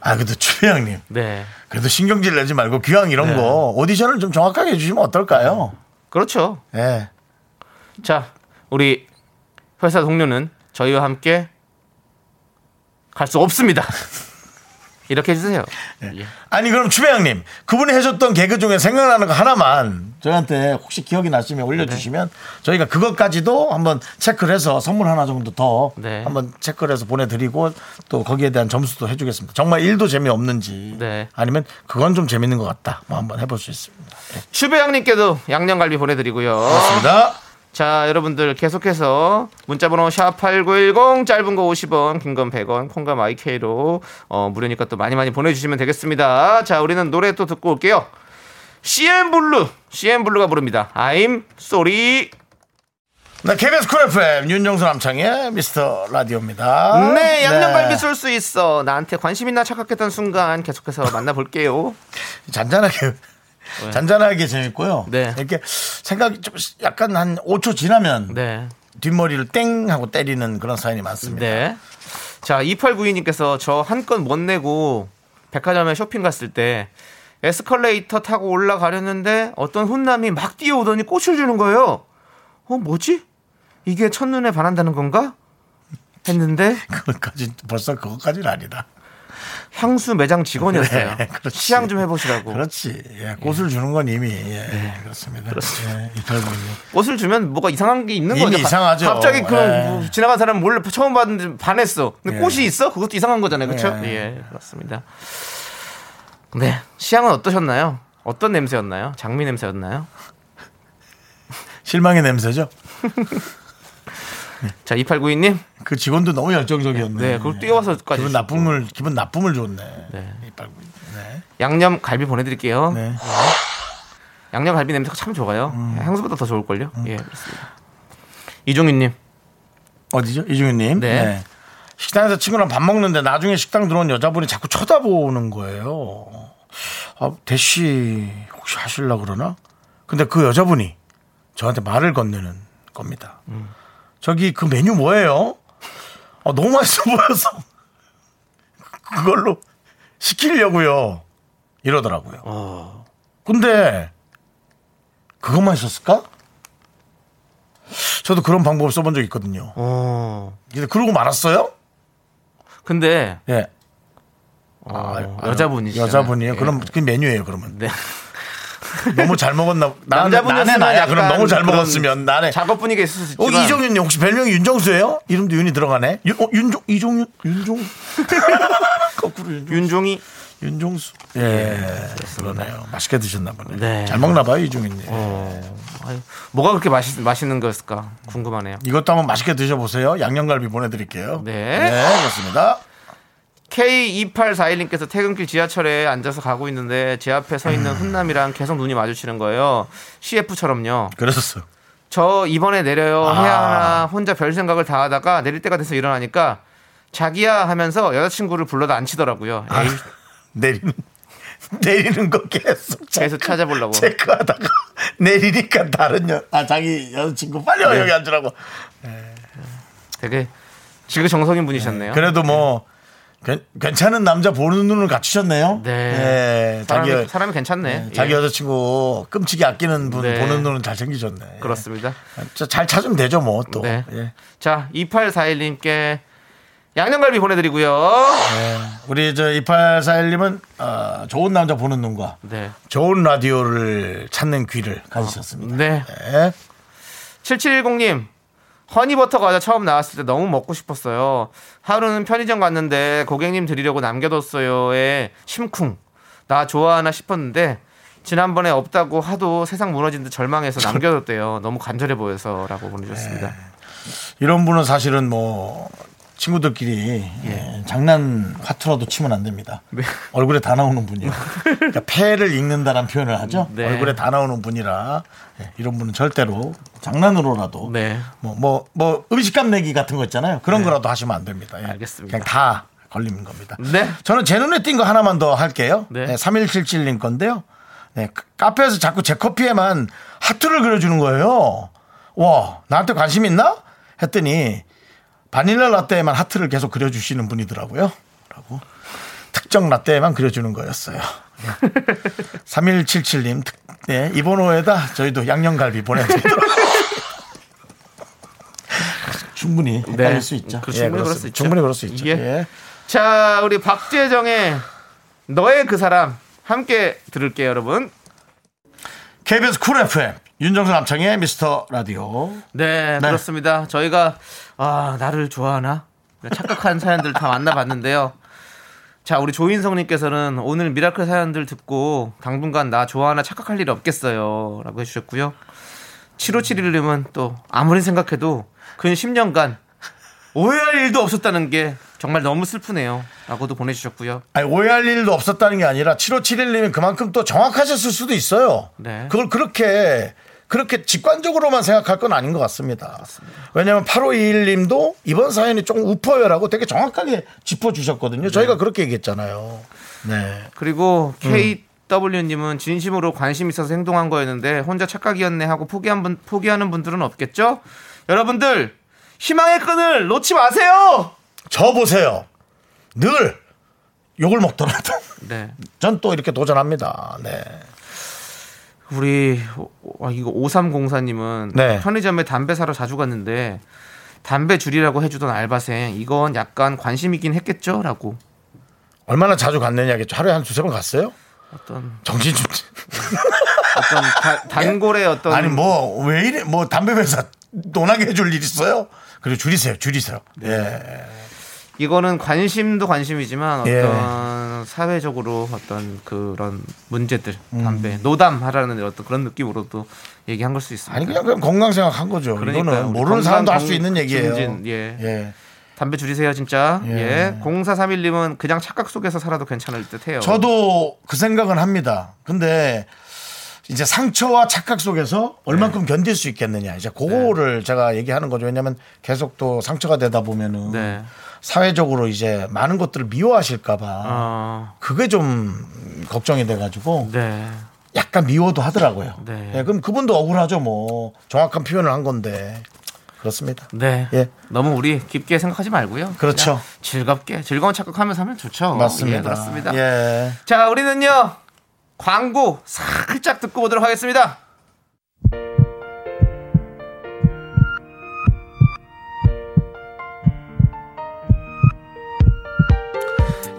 아, 그래도 추배양님. 네. 그래도 신경질 내지 말고 기왕 이런 거 오디션을 좀 정확하게 해주시면 어떨까요? 그렇죠. 예. 네. 자, 우리 회사 동료는 저희와 함께 갈 수 없습니다. 이렇게 해주세요. 네. 예. 아니 그럼 추배양님 그분이 해줬던 개그 중에 생각나는 거 하나만 저희한테 혹시 기억이 나시면 올려주시면 저희가 그것까지도 한번 체크를 해서 선물 하나 정도 더 한번 체크를 해서 보내드리고 또 거기에 대한 점수도 해주겠습니다. 정말 일도 재미없는지 아니면 그건 좀 재밌는 것 같다 뭐 한번 해볼 수 있습니다. 네. 추배양님께도 양념갈비 보내드리고요. 고맙습니다. 자, 여러분들 계속해서 문자번호 샵8910 짧은 거 50원, 긴 건 100원, 콩감 IK로 무료니까 또 많이 보내주시면 되겠습니다. 자, 우리는 노래 또 듣고 올게요. 씨앤블루가 부릅니다. I'm sorry. 네, KBS 쿨 FM 윤정수 남창의 미스터 라디오입니다. 네, 양념갈비 쏠 수 있어. 나한테 관심 있나 착각했던 순간 계속해서 만나볼게요. 잔잔하게. 네. 잔잔하게 재밌고요. 네. 이렇게 생각이 좀 약간 한 5초 지나면 뒷머리를 땡 하고 때리는 그런 사연이 많습니다. 네. 자, 2892님께서 저 한 건 못 내고 백화점에 쇼핑 갔을 때 에스컬레이터 타고 올라가려는데 어떤 훈남이 막 뛰어오더니 꽃을 주는 거예요. 뭐지? 이게 첫눈에 반한다는 건가? 했는데 그것까지는 아니다. 향수 매장 직원이었어요. 네, 시향 좀 해보시라고. 그렇지. 예, 꽃을 주는 건 이미 그렇습니다. 예, 꽃을 주면 뭐가 이상한 게 있는 거죠. 이상하죠. 갑자기 그런 지나간 사람 몰래 처음 봤는데 반했어. 근데 꽃이 있어? 그것도 이상한 거잖아요. 그렇죠? 예, 그렇습니다. 네, 시향은 어떠셨나요? 어떤 냄새였나요? 장미 냄새였나요? 실망의 냄새죠. 자, 2892님. 그 직원도 너무 열정적이었네. 네, 그걸 뛰어와서까지. 기분 나쁨을 줬네. 네. 2892. 네. 양념 갈비 보내드릴게요. 네. 네. 양념 갈비 냄새가 참 좋아요. 향수보다 더 좋을걸요. 예, 그렇습니다. 이종윤님. 어디죠? 이종윤님. 네. 식당에서 친구랑 밥 먹는데 나중에 식당 들어온 여자분이 자꾸 쳐다보는 거예요. 아, 대시 혹시 하실라 그러나? 근데 그 여자분이 저한테 말을 건네는 겁니다. 저기 그 메뉴 뭐예요? 아, 너무 맛있어 보여서 그걸로 시키려고요. 이러더라고요. 근데 그것만 있었을까? 저도 그런 방법을 써본 적이 있거든요. 근데 그러고 말았어요? 근데 예. 여자분이시죠? 여자분이에요. 예. 그럼 그 메뉴예요. 그러면 네. 너무 잘 먹었나? 남자분은 나야. 그럼 너무 잘 먹었으면 나네. 작업 분위기가 있을 수 있지만. 이종윤님 혹시 별명이 윤정수예요? 이름도 윤이 들어가네. 윤종 거꾸로 윤종이. 윤종수. 예, 그러네요. 맛있게 드셨나 보네. 네. 잘 먹나 봐요, 이종윤님. 아유, 뭐가 그렇게 맛있는 거였을까 궁금하네요. 이것도 한번 맛있게 드셔보세요. 양념갈비 보내드릴게요. 네, 네, 그렇습니다. K2841님께서 퇴근길 지하철에 앉아서 가고 있는데 제 앞에 서 있는 훈남이랑 계속 눈이 마주치는 거예요. CF처럼요. 그랬었어요. 저 이번에 내려요. 해야 하나 혼자 별 생각을 다 하다가 내릴 때가 돼서 일어나니까 자기야 하면서 여자친구를 불러다 앉히더라고요. 에이. 내리는 거 계속 찾아보려고 체크하다가 내리니까 다른 자기 여자친구 빨리 와. 네. 여기 앉으라고. 되게 지극정성인 분이셨네요. 네. 그래도 뭐 괜찮은 남자 보는 눈을 갖추셨네요. 네. 네. 사람이 괜찮네. 네. 자기 여자친구 끔찍이 아끼는 분 네. 보는 눈은 잘 생기셨네. 그렇습니다. 잘 찾으면 되죠, 뭐 또. 네. 예. 자, 2841님께 양념갈비 보내드리고요. 네. 우리 2841님은 좋은 남자 보는 눈과 네. 좋은 라디오를 찾는 귀를 가지셨습니다. 네. 네. 7710님. 허니버터 과자 처음 나왔을 때 너무 먹고 싶었어요. 하루는 편의점 갔는데 고객님 드리려고 남겨뒀어요에 심쿵. 나 좋아하나 싶었는데 지난번에 없다고 하도 세상 무너진 듯 절망해서 남겨뒀대요. 너무 간절해 보여서 라고 보내주셨습니다. 네. 이런 분은 사실은 뭐 친구들끼리 장난 화투라도 치면 안 됩니다. 네. 얼굴에 다 나오는 분이에요. 그러니까 폐를 읽는다는 표현을 하죠. 네. 얼굴에 다 나오는 분이라 이런 분은 절대로 장난으로라도 네. 뭐 음식값 내기 같은 거 있잖아요. 그런 네. 거라도 하시면 안 됩니다. 예. 알겠습니다. 그냥 다 걸리는 겁니다. 네. 저는 제 눈에 띈 거 하나만 더 할게요. 네. 네, 3177님 건데요. 네, 카페에서 자꾸 제 커피에만 하트를 그려주는 거예요. 와, 나한테 관심 있나? 했더니 바닐라 라떼에만 하트를 계속 그려주시는 분이더라고요. 라고. 특정 라떼에만 그려주는 거였어요. 3177님, 네, 이번 호에다 저희도 양념갈비 보내드리도록 충분히 헷갈릴 수 있죠. 충분히 그럴 수 있죠. 예. 자, 우리 박재정의 너의 그 사람 함께 들을게요, 여러분. KBS 쿨 FM. 윤정수 남창의 미스터 라디오. 네, 네, 그렇습니다. 저희가 나를 좋아하나 착각한 사연들 다 만나봤는데요. 자, 우리 조인성님께서는 오늘 미라클 사연들 듣고 당분간 나 좋아하나 착각할 일 없겠어요 라고 해주셨고요. 7571님은 또 아무리 생각해도 근 10년간 오해할 일도 없었다는 게 정말 너무 슬프네요 라고도 보내주셨고요. 아니, 오해할 일도 없었다는 게 아니라 7571님은 그만큼 또 정확하셨을 수도 있어요. 네. 그걸 그렇게 직관적으로만 생각할 건 아닌 것 같습니다. 왜냐하면 8521님도 이번 사연이 조금 우퍼요라고 되게 정확하게 짚어주셨거든요. 저희가 네. 그렇게 얘기했잖아요. 네. 그리고 KW님은 진심으로 관심 있어서 행동한 거였는데 혼자 착각이었네 하고 포기하는 분들은 없겠죠? 여러분들 희망의 끈을 놓지 마세요. 저 보세요. 늘 욕을 먹더라도 네. 전 또 이렇게 도전합니다. 네. 우리 이거 5304님은 네. 편의점에 담배 사러 자주 갔는데 담배 줄이라고 해주던 알바생 이건 약간 관심이긴 했겠죠? 라고. 얼마나 자주 갔느냐겠죠. 하루에 한 두세 번 갔어요? 어떤 정신 좀 어떤 단골의 어떤 아니 뭐 왜 이래 뭐 담배 회사 논하게 해줄 일 있어요? 그리고 줄이세요. 네. 예. 이거는 관심도 관심이지만 어떤 예. 사회적으로 어떤 그런 문제들 담배 노담하라는 어떤 그런 느낌으로도 얘기한 걸 수 있습니다. 아니 그냥 건강 생각한 거죠. 이거는 모르는 사람도 할 수 있는 얘기예요. 예. 예. 담배 줄이세요 진짜. 예. 0431님은 그냥 착각 속에서 살아도 괜찮을 듯해요. 저도 그 생각은 합니다. 근데 이제 상처와 착각 속에서 얼만큼 네. 견딜 수 있겠느냐 이제 그거를 네. 제가 얘기하는 거죠. 왜냐하면 계속 또 상처가 되다 보면은 네. 사회적으로 이제 많은 것들을 미워하실까봐 그게 좀 걱정이 돼가지고 네. 약간 미워도 하더라고요. 네. 네, 그럼 그분도 억울하죠 뭐 정확한 표현을 한 건데 그렇습니다. 네. 예. 너무 우리 깊게 생각하지 말고요. 그렇죠. 즐겁게 즐거운 착각하면서 하면 좋죠. 맞습니다. 예, 그렇습니다. 예. 자, 우리는요 광고 살짝 듣고 오도록 하겠습니다.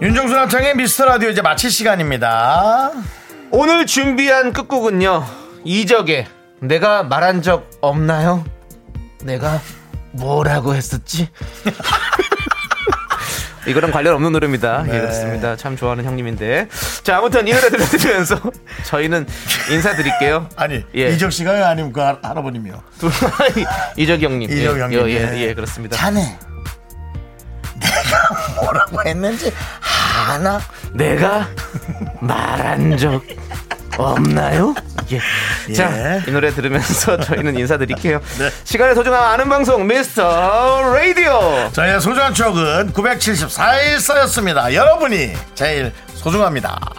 윤정수 남창의 미스터라디오 이제 마칠 시간입니다. 오늘 준비한 끝곡은요 이적의 내가 말한 적 없나요? 내가 뭐라고 했었지? 이거랑 관련 없는 노래입니다. 네. 예, 그렇습니다. 참 좋아하는 형님인데. 자, 아무튼 이 노래 들려드리면서 저희는 인사드릴게요. 아니, 예. 이적 씨가요? 아니면 그 할아버님이요? 이적 형님. 이적 형님. 예, 예, 예, 그렇습니다. 자네. 내가 뭐라고 했는지 하나? 내가 말한 적 없나요? 예. 예. 자, 이 노래 들으면서 저희는 인사드릴게요. 네. 시간의 소중함 아는 방송 미스터 라디오. 저희의 소중한 추억은 974일 쌓였습니다. 여러분이 제일 소중합니다.